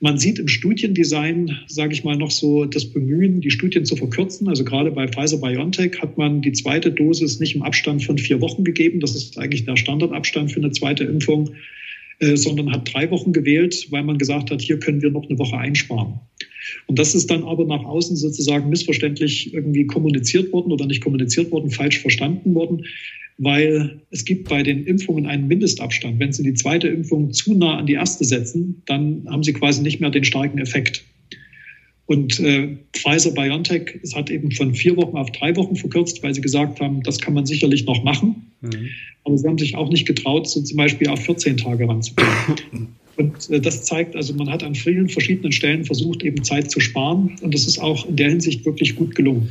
Man sieht im Studiendesign, sage ich mal, noch so das Bemühen, die Studien zu verkürzen. Also gerade bei Pfizer-BioNTech hat man die zweite Dosis nicht im Abstand von vier Wochen gegeben. Das ist eigentlich der Standardabstand für eine zweite Impfung. Äh, sondern hat drei Wochen gewählt, weil man gesagt hat, hier können wir noch eine Woche einsparen. Und das ist dann aber nach außen sozusagen missverständlich irgendwie kommuniziert worden oder nicht kommuniziert worden, falsch verstanden worden, weil es gibt bei den Impfungen einen Mindestabstand. Wenn Sie die zweite Impfung zu nah an die erste setzen, dann haben Sie quasi nicht mehr den starken Effekt. Und äh, Pfizer-BioNTech, es hat eben von vier Wochen auf drei Wochen verkürzt, weil sie gesagt haben, das kann man sicherlich noch machen. Mhm. Aber sie haben sich auch nicht getraut, so zum Beispiel auf vierzehn Tage ranzugehen. Und äh, das zeigt, also man hat an vielen verschiedenen Stellen versucht, eben Zeit zu sparen. Und das ist auch in der Hinsicht wirklich gut gelungen.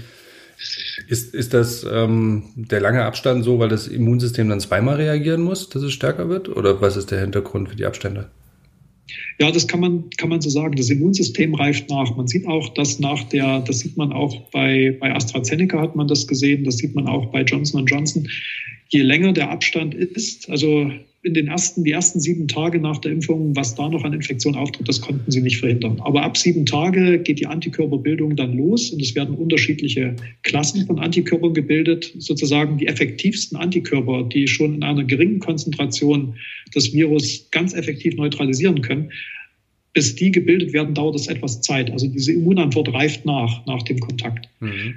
Ist, ist das ähm, der lange Abstand so, weil das Immunsystem dann zweimal reagieren muss, dass es stärker wird? Oder was ist der Hintergrund für die Abstände? Ja, das kann man, kann man so sagen. Das Immunsystem reift nach. Man sieht auch, dass nach der, das sieht man auch bei, bei AstraZeneca hat man das gesehen, das sieht man auch bei Johnson and Johnson. Je länger der Abstand ist, also in den ersten, die ersten sieben Tage nach der Impfung, was da noch an Infektion auftritt, das konnten sie nicht verhindern. Aber ab sieben Tage geht die Antikörperbildung dann los und es werden unterschiedliche Klassen von Antikörpern gebildet. Sozusagen die effektivsten Antikörper, die schon in einer geringen Konzentration das Virus ganz effektiv neutralisieren können. Bis die gebildet werden, dauert es etwas Zeit. Also diese Immunantwort reift nach, nach dem Kontakt. Mhm.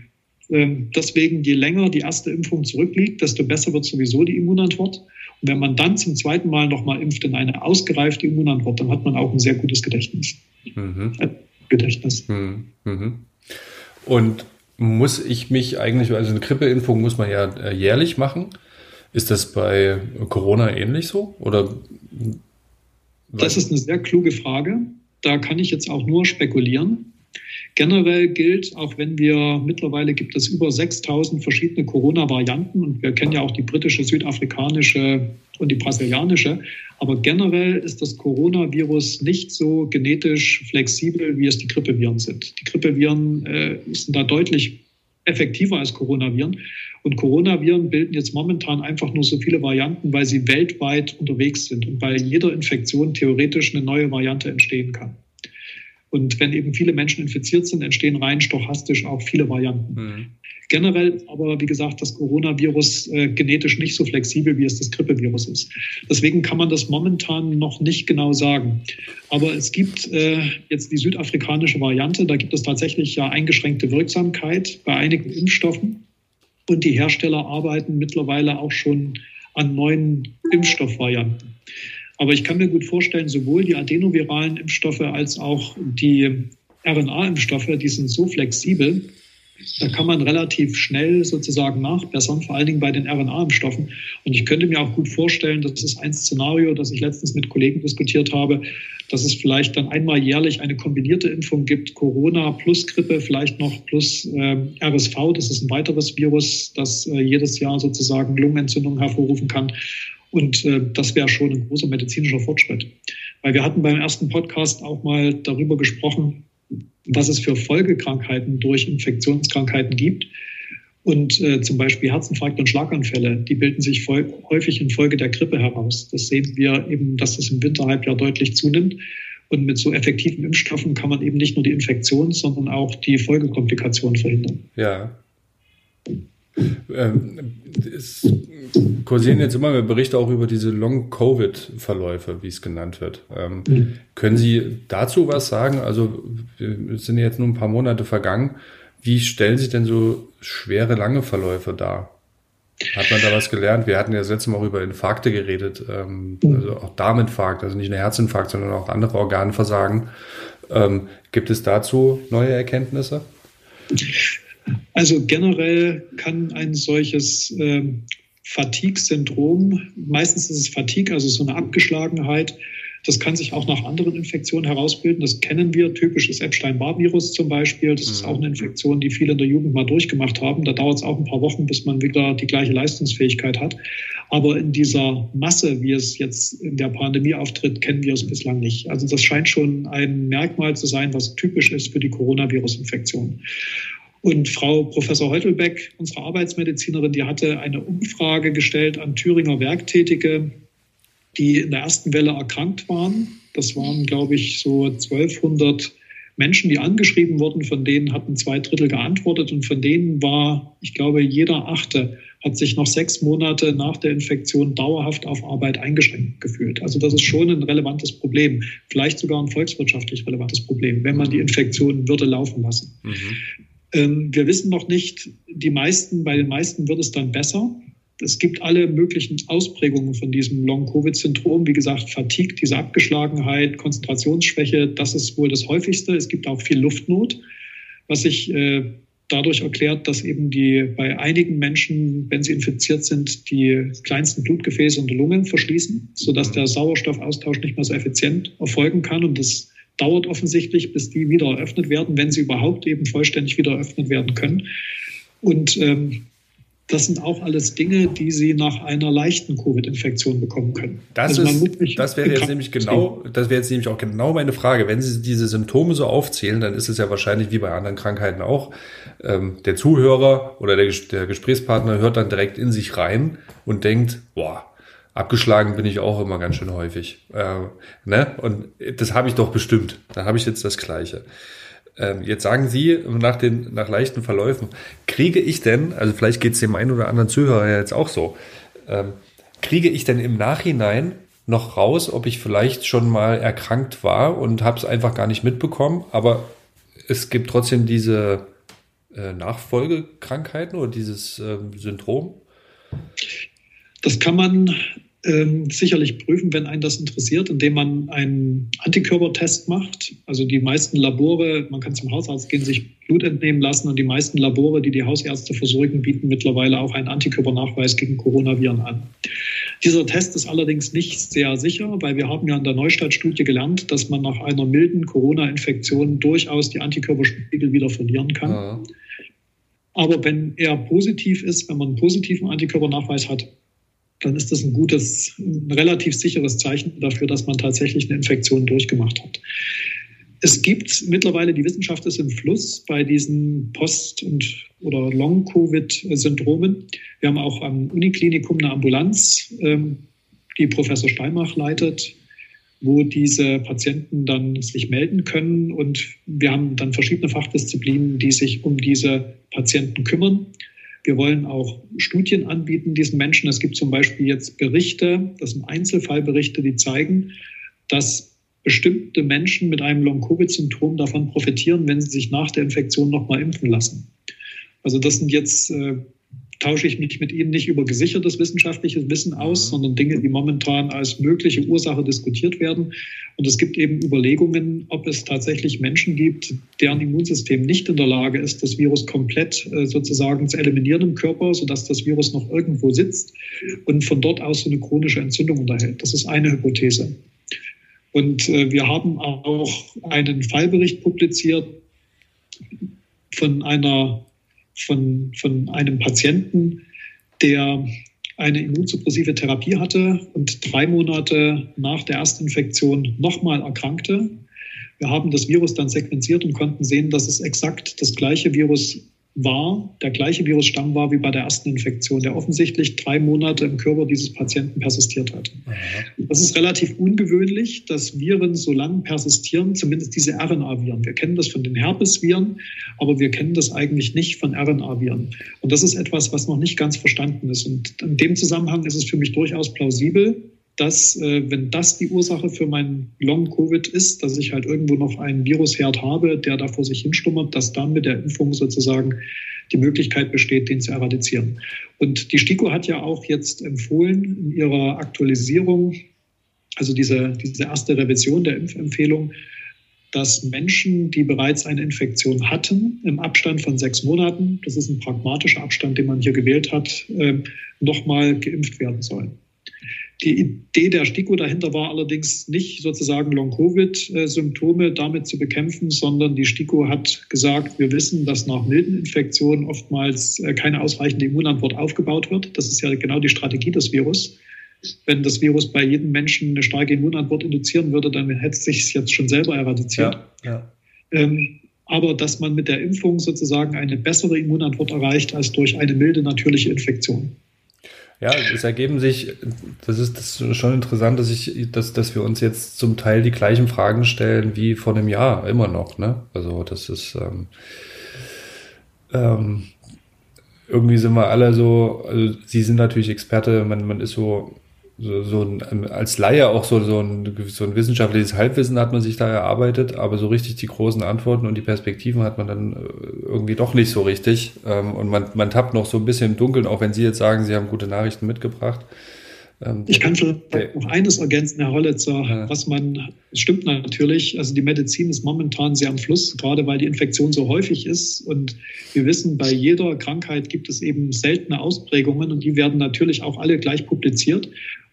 Deswegen, je länger die erste Impfung zurückliegt, desto besser wird sowieso die Immunantwort. Und wenn man dann zum zweiten Mal nochmal impft in eine ausgereifte Immunantwort, dann hat man auch ein sehr gutes Gedächtnis. Mhm. Gedächtnis. Mhm. Und muss ich mich eigentlich, also eine Grippeimpfung muss man ja jährlich machen. Ist das bei Corona ähnlich so? Oder? Das ist eine sehr kluge Frage. Da kann ich jetzt auch nur spekulieren. Generell gilt, auch wenn wir mittlerweile gibt es über sechstausend verschiedene Corona-Varianten und wir kennen ja auch die britische, südafrikanische und die brasilianische, aber generell ist das Coronavirus nicht so genetisch flexibel, wie es die Grippeviren sind. Die Grippeviren äh, sind da deutlich effektiver als Coronaviren und Coronaviren bilden jetzt momentan einfach nur so viele Varianten, weil sie weltweit unterwegs sind und bei jeder Infektion theoretisch eine neue Variante entstehen kann. Und wenn eben viele Menschen infiziert sind, entstehen rein stochastisch auch viele Varianten. Mhm. Generell aber, wie gesagt, das Coronavirus äh, genetisch nicht so flexibel, wie es das Grippevirus ist. Deswegen kann man das momentan noch nicht genau sagen. Aber es gibt äh, jetzt die südafrikanische Variante, da gibt es tatsächlich ja eingeschränkte Wirksamkeit bei einigen Impfstoffen. Und die Hersteller arbeiten mittlerweile auch schon an neuen Impfstoffvarianten. Aber ich kann mir gut vorstellen, sowohl die adenoviralen Impfstoffe als auch die R N A-Impfstoffe, die sind so flexibel, da kann man relativ schnell sozusagen nachbessern, vor allen Dingen bei den R N A-Impfstoffen. Und ich könnte mir auch gut vorstellen, das ist ein Szenario, das ich letztens mit Kollegen diskutiert habe, dass es vielleicht dann einmal jährlich eine kombinierte Impfung gibt, Corona plus Grippe, vielleicht noch plus äh, R S V, das ist ein weiteres Virus, das äh, jedes Jahr sozusagen Lungenentzündungen hervorrufen kann. Und äh, das wäre schon ein großer medizinischer Fortschritt. Weil wir hatten beim ersten Podcast auch mal darüber gesprochen, was es für Folgekrankheiten durch Infektionskrankheiten gibt. Und äh, zum Beispiel Herzinfarkte und Schlaganfälle, die bilden sich voll, häufig infolge der Grippe heraus. Das sehen wir eben, dass das im Winterhalbjahr deutlich zunimmt. Und mit so effektiven Impfstoffen kann man eben nicht nur die Infektion, sondern auch die Folgekomplikationen verhindern. Ja. Ähm, es kursieren jetzt immer mehr Berichte auch über diese Long-Covid-Verläufe, wie es genannt wird. Ähm, mhm. Können Sie dazu was sagen? Also es sind jetzt nur ein paar Monate vergangen. Wie stellen sich denn so schwere, lange Verläufe dar? Hat man da was gelernt? Wir hatten ja das letzte Mal auch über Infarkte geredet, ähm, mhm. also auch Darminfarkt, also nicht nur Herzinfarkt, sondern auch andere Organversagen. Ähm, gibt es dazu neue Erkenntnisse? Also generell kann ein solches äh, Fatigue-Syndrom, meistens ist es Fatigue, also so eine Abgeschlagenheit, das kann sich auch nach anderen Infektionen herausbilden. Das kennen wir, typisch ist Epstein-Barr-Virus zum Beispiel. Das ist auch eine Infektion, die viele in der Jugend mal durchgemacht haben. Da dauert es auch ein paar Wochen, bis man wieder die gleiche Leistungsfähigkeit hat. Aber in dieser Masse, wie es jetzt in der Pandemie auftritt, kennen wir es bislang nicht. Also das scheint schon ein Merkmal zu sein, was typisch ist für die Coronavirus-Infektion. Und Frau Professor Heutelbeck, unsere Arbeitsmedizinerin, die hatte eine Umfrage gestellt an Thüringer Werktätige, die in der ersten Welle erkrankt waren. Das waren, glaube ich, so zwölfhundert Menschen, die angeschrieben wurden. Von denen hatten zwei Drittel geantwortet. Und von denen war, ich glaube, jeder Achte hat sich noch sechs Monate nach der Infektion dauerhaft auf Arbeit eingeschränkt gefühlt. Also das ist schon ein relevantes Problem, vielleicht sogar ein volkswirtschaftlich relevantes Problem, wenn man die Infektion würde laufen lassen. Mhm. Ähm, wir wissen noch nicht, die meisten, bei den meisten wird es dann besser. Es gibt alle möglichen Ausprägungen von diesem Long-Covid-Syndrom. Wie gesagt, Fatigue, diese Abgeschlagenheit, Konzentrationsschwäche, das ist wohl das häufigste. Es gibt auch viel Luftnot, was sich äh, dadurch erklärt, dass eben die bei einigen Menschen, wenn sie infiziert sind, die kleinsten Blutgefäße und Lungen verschließen, sodass der Sauerstoffaustausch nicht mehr so effizient erfolgen kann. Und das dauert offensichtlich, bis die wieder eröffnet werden, wenn sie überhaupt eben vollständig wieder eröffnet werden können. Und ähm, das sind auch alles Dinge, die Sie nach einer leichten Covid-Infektion bekommen können. Das, also ist, das wäre jetzt nämlich genau, das wäre jetzt nämlich auch genau meine Frage. Wenn Sie diese Symptome so aufzählen, dann ist es ja wahrscheinlich wie bei anderen Krankheiten auch. Ähm, der Zuhörer oder der, der Gesprächspartner hört dann direkt in sich rein und denkt, boah, abgeschlagen bin ich auch immer ganz schön häufig. Ähm, ne? Und das habe ich doch bestimmt. Da habe ich jetzt das Gleiche. Jetzt sagen Sie, nach den nach leichten Verläufen, kriege ich denn, also vielleicht geht es dem einen oder anderen Zuhörer ja jetzt auch so, ähm, kriege ich denn im Nachhinein noch raus, ob ich vielleicht schon mal erkrankt war und habe es einfach gar nicht mitbekommen, aber es gibt trotzdem diese äh, Nachfolgekrankheiten oder dieses äh, Syndrom? Das kann man Ähm, sicherlich prüfen, wenn einen das interessiert, indem man einen Antikörpertest macht. Also die meisten Labore, man kann zum Hausarzt gehen, sich Blut entnehmen lassen, und die meisten Labore, die die Hausärzte versorgen, bieten mittlerweile auch einen Antikörpernachweis gegen Coronaviren an. Dieser Test ist allerdings nicht sehr sicher, weil wir haben ja in der Neustadt-Studie gelernt, dass man nach einer milden Corona-Infektion durchaus die Antikörperspiegel wieder verlieren kann. Ja. Aber wenn er positiv ist, wenn man einen positiven Antikörpernachweis hat, dann ist das ein gutes, ein relativ sicheres Zeichen dafür, dass man tatsächlich eine Infektion durchgemacht hat. Es gibt mittlerweile, die Wissenschaft ist im Fluss bei diesen Post- und oder Long-Covid-Syndromen. Wir haben auch am Uniklinikum eine Ambulanz, die Professor Steimach leitet, wo diese Patienten dann sich melden können. Und wir haben dann verschiedene Fachdisziplinen, die sich um diese Patienten kümmern. Wir wollen auch Studien anbieten diesen Menschen. Es gibt zum Beispiel jetzt Berichte, das sind Einzelfallberichte, die zeigen, dass bestimmte Menschen mit einem Long-Covid-Syndrom davon profitieren, wenn sie sich nach der Infektion nochmal impfen lassen. Also das sind jetzt, äh, tausche ich mich mit Ihnen nicht über gesichertes wissenschaftliches Wissen aus, sondern Dinge, die momentan als mögliche Ursache diskutiert werden. Und es gibt eben Überlegungen, ob es tatsächlich Menschen gibt, deren Immunsystem nicht in der Lage ist, das Virus komplett äh, sozusagen zu eliminieren im Körper, sodass das Virus noch irgendwo sitzt und von dort aus so eine chronische Entzündung unterhält. Das ist eine Hypothese. Und äh, wir haben auch einen Fallbericht publiziert von einer Von, von einem Patienten, der eine immunsuppressive Therapie hatte und drei Monate nach der Erstinfektion nochmal erkrankte. Wir haben das Virus dann sequenziert und konnten sehen, dass es exakt das gleiche Virus war, der gleiche Virusstamm war wie bei der ersten Infektion, der offensichtlich drei Monate im Körper dieses Patienten persistiert hat. Das ist relativ ungewöhnlich, dass Viren so lange persistieren, zumindest diese R N A-Viren. Wir kennen das von den Herpesviren, aber wir kennen das eigentlich nicht von R N A-Viren. Und das ist etwas, was noch nicht ganz verstanden ist. Und in dem Zusammenhang ist es für mich durchaus plausibel, dass, wenn das die Ursache für mein Long-Covid ist, dass ich halt irgendwo noch einen Virusherd habe, der da vor sich hinschlummert, dass dann mit der Impfung sozusagen die Möglichkeit besteht, den zu eradizieren. Und die STIKO hat ja auch jetzt empfohlen in ihrer Aktualisierung, also diese, diese erste Revision der Impfempfehlung, dass Menschen, die bereits eine Infektion hatten, im Abstand von sechs Monaten, das ist ein pragmatischer Abstand, den man hier gewählt hat, nochmal geimpft werden sollen. Die Idee der STIKO dahinter war allerdings nicht sozusagen Long-Covid-Symptome damit zu bekämpfen, sondern die STIKO hat gesagt, wir wissen, dass nach milden Infektionen oftmals keine ausreichende Immunantwort aufgebaut wird. Das ist ja genau die Strategie des Virus. Wenn das Virus bei jedem Menschen eine starke Immunantwort induzieren würde, dann hätte es sich jetzt schon selber eradiziert. Ja, ja. Ähm, aber dass man mit der Impfung sozusagen eine bessere Immunantwort erreicht als durch eine milde natürliche Infektion. Ja, es ergeben sich, das ist, das ist schon interessant, dass, ich, dass, dass wir uns jetzt zum Teil die gleichen Fragen stellen wie vor einem Jahr, immer noch. Ne? Also das ist... Ähm, ähm, irgendwie sind wir alle so, also Sie sind natürlich Experte, man, man ist so, so, so ein, als Laie auch so, so, ein, so ein wissenschaftliches Halbwissen hat man sich da erarbeitet, aber so richtig die großen Antworten und die Perspektiven hat man dann irgendwie doch nicht so richtig. Und man, man tappt noch so ein bisschen im Dunkeln, auch wenn Sie jetzt sagen, Sie haben gute Nachrichten mitgebracht. Ich kann vielleicht noch eines ergänzen, Herr Hollitzer, ja. was man, es stimmt natürlich, also die Medizin ist momentan sehr am Fluss, gerade weil die Infektion so häufig ist und wir wissen, bei jeder Krankheit gibt es eben seltene Ausprägungen und die werden natürlich auch alle gleich publiziert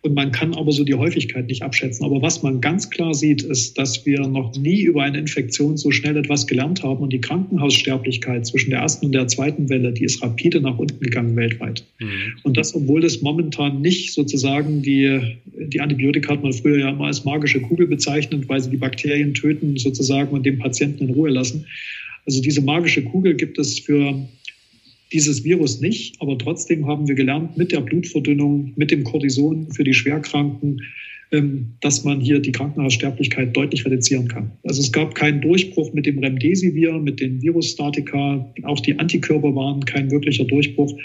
und man kann aber so die Häufigkeit nicht abschätzen. Aber was man ganz klar sieht, ist, dass wir noch nie über eine Infektion so schnell etwas gelernt haben und die Krankenhaussterblichkeit zwischen der ersten und der zweiten Welle, die ist rapide nach unten gegangen weltweit. Mhm. Und das, obwohl es momentan nicht sozusagen Die, die Antibiotika hat man früher ja immer als magische Kugel bezeichnet, weil sie die Bakterien töten sozusagen und den Patienten in Ruhe lassen. Also diese magische Kugel gibt es für dieses Virus nicht, aber trotzdem haben wir gelernt mit der Blutverdünnung, mit dem Cortison für die Schwerkranken, dass man hier die Krankenhaussterblichkeit deutlich reduzieren kann. Also es gab keinen Durchbruch mit dem Remdesivir, mit den Virusstatika, auch die Antikörper waren kein wirklicher Durchbruch,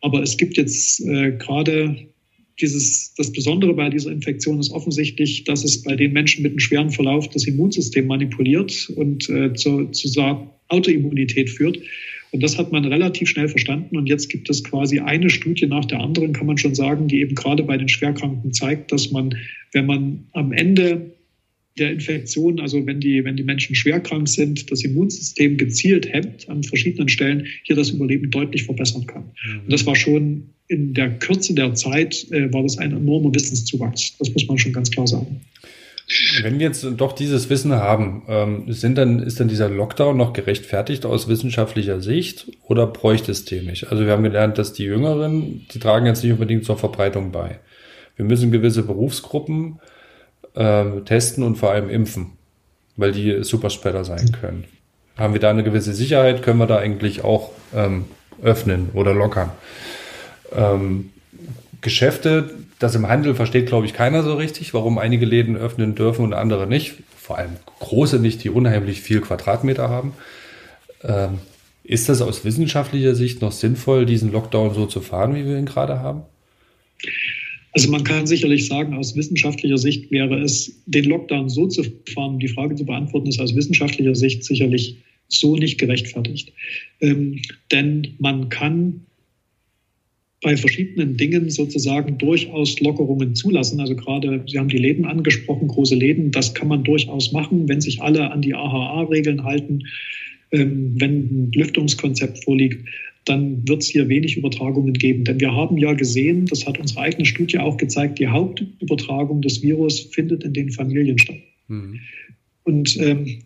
aber es gibt jetzt äh, gerade... Dieses, das Besondere bei dieser Infektion ist offensichtlich, dass es bei den Menschen mit einem schweren Verlauf das Immunsystem manipuliert und äh, zu, zu Autoimmunität führt. Und das hat man relativ schnell verstanden. Und jetzt gibt es quasi eine Studie nach der anderen, kann man schon sagen, die eben gerade bei den Schwerkranken zeigt, dass man, wenn man am Ende der Infektion, also wenn die, wenn die Menschen schwerkrank sind, das Immunsystem gezielt hemmt an verschiedenen Stellen, hier das Überleben deutlich verbessern kann. Und das war schon in der Kürze der Zeit, äh, war das ein enormer Wissenszuwachs. Das muss man schon ganz klar sagen. Wenn wir jetzt doch dieses Wissen haben, ähm, sind dann, ist dann dieser Lockdown noch gerechtfertigt aus wissenschaftlicher Sicht oder bräuchte es den nicht? Also wir haben gelernt, dass die Jüngeren, die tragen jetzt nicht unbedingt zur Verbreitung bei. Wir müssen gewisse Berufsgruppen Ähm, testen und vor allem impfen, weil die Superspreader sein können. Haben wir da eine gewisse Sicherheit? Können wir da eigentlich auch ähm, öffnen oder lockern? Ähm, Geschäfte, das im Handel versteht, glaube ich, keiner so richtig, warum einige Läden öffnen dürfen und andere nicht. Vor allem große nicht, die unheimlich viel Quadratmeter haben. Ähm, ist das aus wissenschaftlicher Sicht noch sinnvoll, diesen Lockdown so zu fahren, wie wir ihn gerade haben? Also man kann sicherlich sagen, aus wissenschaftlicher Sicht wäre es, den Lockdown so zu fahren, um die Frage zu beantworten, ist aus wissenschaftlicher Sicht sicherlich so nicht gerechtfertigt. Ähm, denn man kann bei verschiedenen Dingen sozusagen durchaus Lockerungen zulassen. Also gerade, Sie haben die Läden angesprochen, große Läden, das kann man durchaus machen, wenn sich alle an die A H A-Regeln halten, ähm, wenn ein Lüftungskonzept vorliegt. Dann wird es hier wenig Übertragungen geben. Denn wir haben ja gesehen, das hat unsere eigene Studie auch gezeigt, die Hauptübertragung des Virus findet in den Familien statt. Mhm. Und ähm,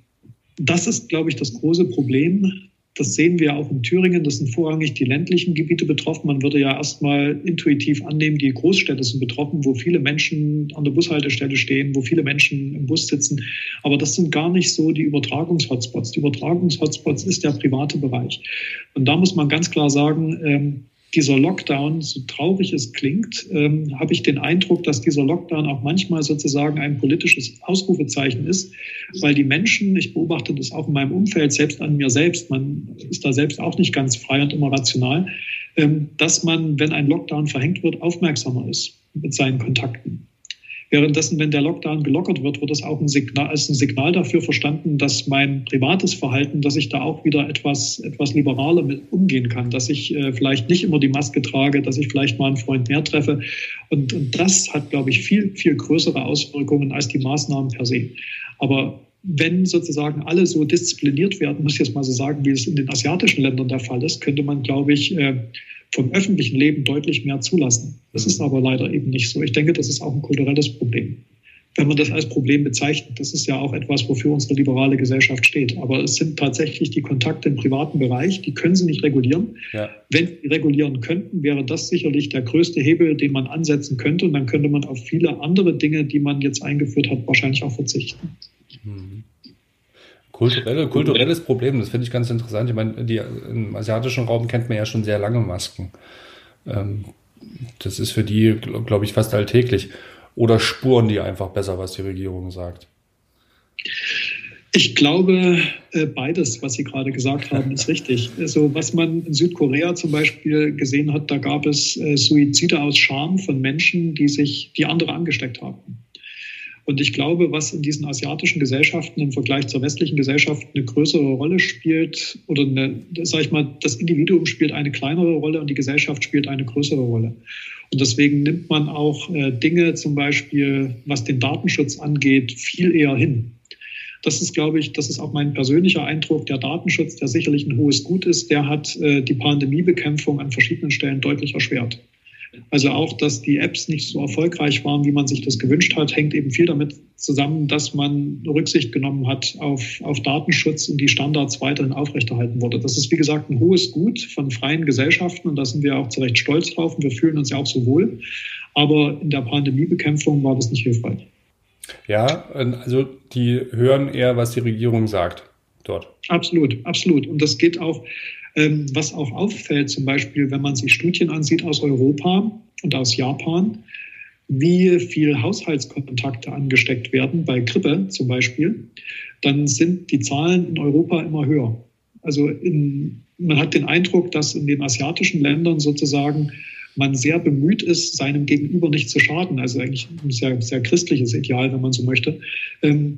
das ist, glaube ich, das große Problem. Das sehen wir auch in Thüringen. Das sind vorrangig die ländlichen Gebiete betroffen. Man würde ja erstmal intuitiv annehmen, die Großstädte sind betroffen, wo viele Menschen an der Bushaltestelle stehen, wo viele Menschen im Bus sitzen. Aber das sind gar nicht so die Übertragungs-Hotspots. Die Übertragungs-Hotspots ist der private Bereich. Und da muss man ganz klar sagen, ähm, dieser Lockdown, so traurig es klingt, ähm, habe ich den Eindruck, dass dieser Lockdown auch manchmal sozusagen ein politisches Ausrufezeichen ist, weil die Menschen, ich beobachte das auch in meinem Umfeld, selbst an mir selbst, man ist da selbst auch nicht ganz frei und immer rational, ähm, dass man, wenn ein Lockdown verhängt wird, aufmerksamer ist mit seinen Kontakten. Währenddessen, wenn der Lockdown gelockert wird, wird das auch ein Signal, als ein Signal dafür verstanden, dass mein privates Verhalten, dass ich da auch wieder etwas, etwas liberaler mit umgehen kann, dass ich äh, vielleicht nicht immer die Maske trage, dass ich vielleicht mal einen Freund mehr treffe. Und, und das hat, glaube ich, viel, viel größere Auswirkungen als die Maßnahmen per se. Aber wenn sozusagen alle so diszipliniert werden, muss ich jetzt mal so sagen, wie es in den asiatischen Ländern der Fall ist, könnte man, glaube ich, vom öffentlichen Leben deutlich mehr zulassen. Das ist aber leider eben nicht so. Ich denke, das ist auch ein kulturelles Problem, wenn man das als Problem bezeichnet. Das ist ja auch etwas, wofür unsere liberale Gesellschaft steht. Aber es sind tatsächlich die Kontakte im privaten Bereich, die können sie nicht regulieren. Ja. Wenn sie regulieren könnten, wäre das sicherlich der größte Hebel, den man ansetzen könnte. Und dann könnte man auf viele andere Dinge, die man jetzt eingeführt hat, wahrscheinlich auch verzichten. Mhm. Kulturelle, kulturelles Problem, das finde ich ganz interessant. Ich meine, die, im asiatischen Raum kennt man ja schon sehr lange Masken. Ähm, das ist für die, glaube ich, fast alltäglich. Oder spuren die einfach besser, was die Regierung sagt? Ich glaube, beides, was Sie gerade gesagt haben, ist richtig. Also, was man in Südkorea zum Beispiel gesehen hat, da gab es Suizide aus Scham von Menschen, die sich, die andere angesteckt haben. Und ich glaube, was in diesen asiatischen Gesellschaften im Vergleich zur westlichen Gesellschaft eine größere Rolle spielt, oder eine, sag ich mal, das Individuum spielt eine kleinere Rolle und die Gesellschaft spielt eine größere Rolle. Und deswegen nimmt man auch äh, Dinge zum Beispiel, was den Datenschutz angeht, viel eher hin. Das ist, glaube ich, das ist auch mein persönlicher Eindruck. Der Datenschutz, der sicherlich ein hohes Gut ist, der hat äh, die Pandemiebekämpfung an verschiedenen Stellen deutlich erschwert. Also auch, dass die Apps nicht so erfolgreich waren, wie man sich das gewünscht hat, hängt eben viel damit zusammen, dass man Rücksicht genommen hat auf, auf Datenschutz und die Standards weiterhin aufrechterhalten wurde. Das ist, wie gesagt, ein hohes Gut von freien Gesellschaften und da sind wir auch zu Recht stolz drauf und wir fühlen uns ja auch so wohl. Aber in der Pandemiebekämpfung war das nicht hilfreich. Ja, also die hören eher, was die Regierung sagt dort. Absolut, absolut. Und das geht auch... Was auch auffällt, zum Beispiel, wenn man sich Studien ansieht aus Europa und aus Japan, wie viel Haushaltskontakte angesteckt werden, bei Grippe zum Beispiel, dann sind die Zahlen in Europa immer höher. Also in, man hat den Eindruck, dass in den asiatischen Ländern sozusagen man sehr bemüht ist, seinem Gegenüber nicht zu schaden. Also eigentlich ein sehr, sehr christliches Ideal, wenn man so möchte.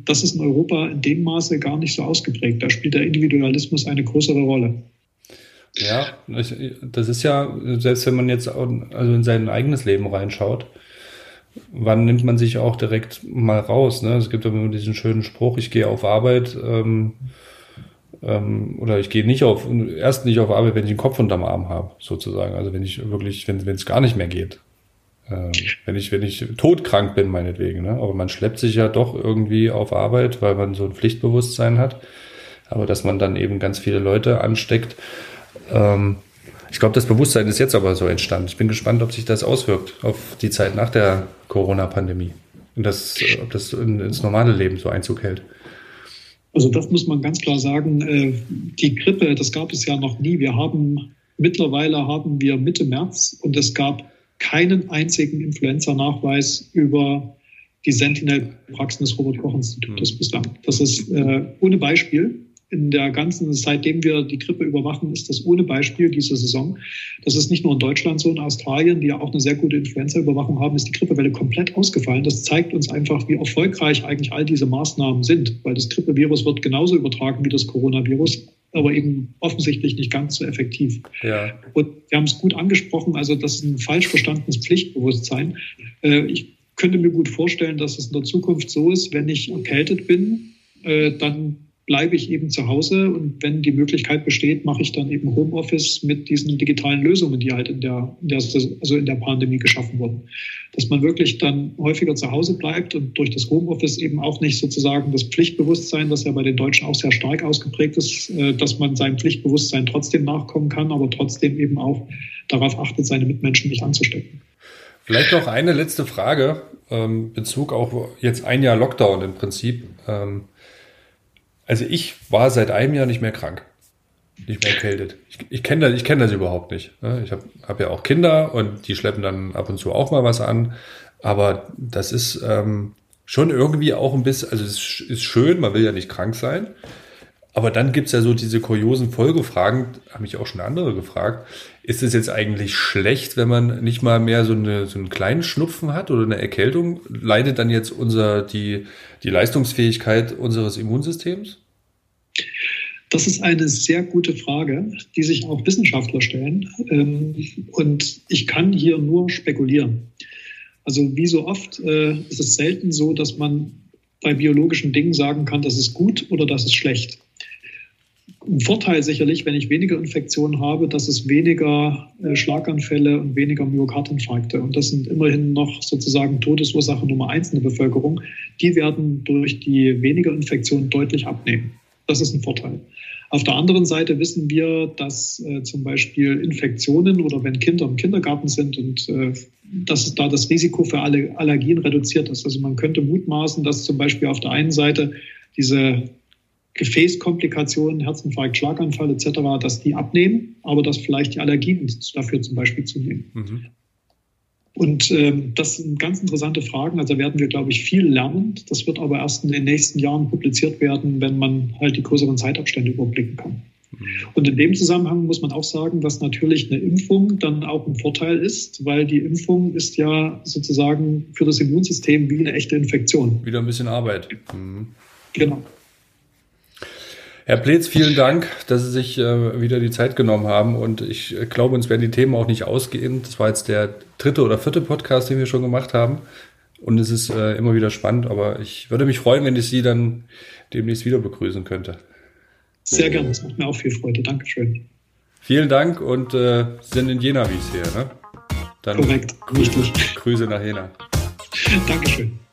Das ist in Europa in dem Maße gar nicht so ausgeprägt. Da spielt der Individualismus eine größere Rolle. Ja, das ist ja, selbst wenn man jetzt also in sein eigenes Leben reinschaut, wann nimmt man sich auch direkt mal raus? Ne? Es gibt ja immer diesen schönen Spruch, ich gehe auf Arbeit ähm, ähm, oder ich gehe nicht auf, erst nicht auf Arbeit, wenn ich den Kopf unterm Arm habe, sozusagen. Also wenn ich wirklich, wenn es gar nicht mehr geht. Ähm, wenn ich, wenn ich todkrank bin, meinetwegen. Ne? Aber man schleppt sich ja doch irgendwie auf Arbeit, weil man so ein Pflichtbewusstsein hat. Aber dass man dann eben ganz viele Leute ansteckt, ich glaube, das Bewusstsein ist jetzt aber so entstanden. Ich bin gespannt, ob sich das auswirkt auf die Zeit nach der Corona-Pandemie und das, ob das ins normale Leben so Einzug hält. Also das muss man ganz klar sagen. Die Grippe, das gab es ja noch nie. Wir haben, mittlerweile haben wir Mitte März und es gab keinen einzigen Influenza-Nachweis über die Sentinel-Praxen des Robert-Koch-Institutes bislang. Das ist äh, ohne Beispiel. In der ganzen, seitdem wir die Grippe überwachen, ist das ohne Beispiel diese Saison. Das ist nicht nur in Deutschland so, in Australien, die ja auch eine sehr gute Influenza-Überwachung haben, ist die Grippewelle komplett ausgefallen. Das zeigt uns einfach, wie erfolgreich eigentlich all diese Maßnahmen sind, weil das Grippevirus wird genauso übertragen wie das Coronavirus, aber eben offensichtlich nicht ganz so effektiv. Ja. Und wir haben es gut angesprochen, also das ist ein falsch verstandenes Pflichtbewusstsein. Ich könnte mir gut vorstellen, dass es in der Zukunft so ist, wenn ich erkältet bin, dann bleibe ich eben zu Hause und wenn die Möglichkeit besteht, mache ich dann eben Homeoffice mit diesen digitalen Lösungen, die halt in der, in der, also in der Pandemie geschaffen wurden. Dass man wirklich dann häufiger zu Hause bleibt und durch das Homeoffice eben auch nicht sozusagen das Pflichtbewusstsein, das ja bei den Deutschen auch sehr stark ausgeprägt ist, dass man seinem Pflichtbewusstsein trotzdem nachkommen kann, aber trotzdem eben auch darauf achtet, seine Mitmenschen nicht anzustecken. Vielleicht noch eine letzte Frage, ähm, Bezug auf jetzt ein Jahr Lockdown im Prinzip. Ähm Also ich war seit einem Jahr nicht mehr krank, nicht mehr erkältet. Ich, ich kenne das, ich kenne das überhaupt nicht. Ich habe hab ja auch Kinder und die schleppen dann ab und zu auch mal was an. Aber das ist ähm, schon irgendwie auch ein bisschen, also es ist schön, man will ja nicht krank sein. Aber dann gibt's ja so diese kuriosen Folgefragen, haben mich auch schon andere gefragt. Ist es jetzt eigentlich schlecht, wenn man nicht mal mehr so, eine, so einen kleinen Schnupfen hat oder eine Erkältung? Leidet dann jetzt unser, die, die Leistungsfähigkeit unseres Immunsystems? Das ist eine sehr gute Frage, die sich auch Wissenschaftler stellen. Und ich kann hier nur spekulieren. Also wie so oft ist es selten so, dass man bei biologischen Dingen sagen kann, das ist gut oder das ist schlecht. Ein Vorteil sicherlich, wenn ich weniger Infektionen habe, dass es weniger äh, Schlaganfälle und weniger Myokardinfarkte. Und das sind immerhin noch sozusagen Todesursache Nummer eins in der Bevölkerung. Die werden durch die weniger Infektionen deutlich abnehmen. Das ist ein Vorteil. Auf der anderen Seite wissen wir, dass äh, zum Beispiel Infektionen oder wenn Kinder im Kindergarten sind und äh, dass da das Risiko für alle Allergien reduziert ist. Also man könnte mutmaßen, dass zum Beispiel auf der einen Seite diese Gefäßkomplikationen, Herzinfarkt, Schlaganfall et cetera, dass die abnehmen, aber dass vielleicht die Allergien dafür zum Beispiel zunehmen. Mhm. Und ähm, das sind ganz interessante Fragen. Also werden wir, glaube ich, viel lernen. Das wird aber erst in den nächsten Jahren publiziert werden, wenn man halt die größeren Zeitabstände überblicken kann. Mhm. Und in dem Zusammenhang muss man auch sagen, dass natürlich eine Impfung dann auch ein Vorteil ist, weil die Impfung ist ja sozusagen für das Immunsystem wie eine echte Infektion. Wieder ein bisschen Arbeit. Mhm. Genau. Herr Pletz, vielen Dank, dass Sie sich äh, wieder die Zeit genommen haben, und ich äh, glaube, uns werden die Themen auch nicht ausgehen. Das war jetzt der dritte oder vierte Podcast, den wir schon gemacht haben, und es ist äh, immer wieder spannend, aber ich würde mich freuen, wenn ich Sie dann demnächst wieder begrüßen könnte. Sehr gerne, das macht mir auch viel Freude, Dankeschön. Vielen Dank, und äh, Sie sind in Jena, wie ich sehe, ne? Dann korrekt, Grüße, Grüße nach Jena. Dankeschön.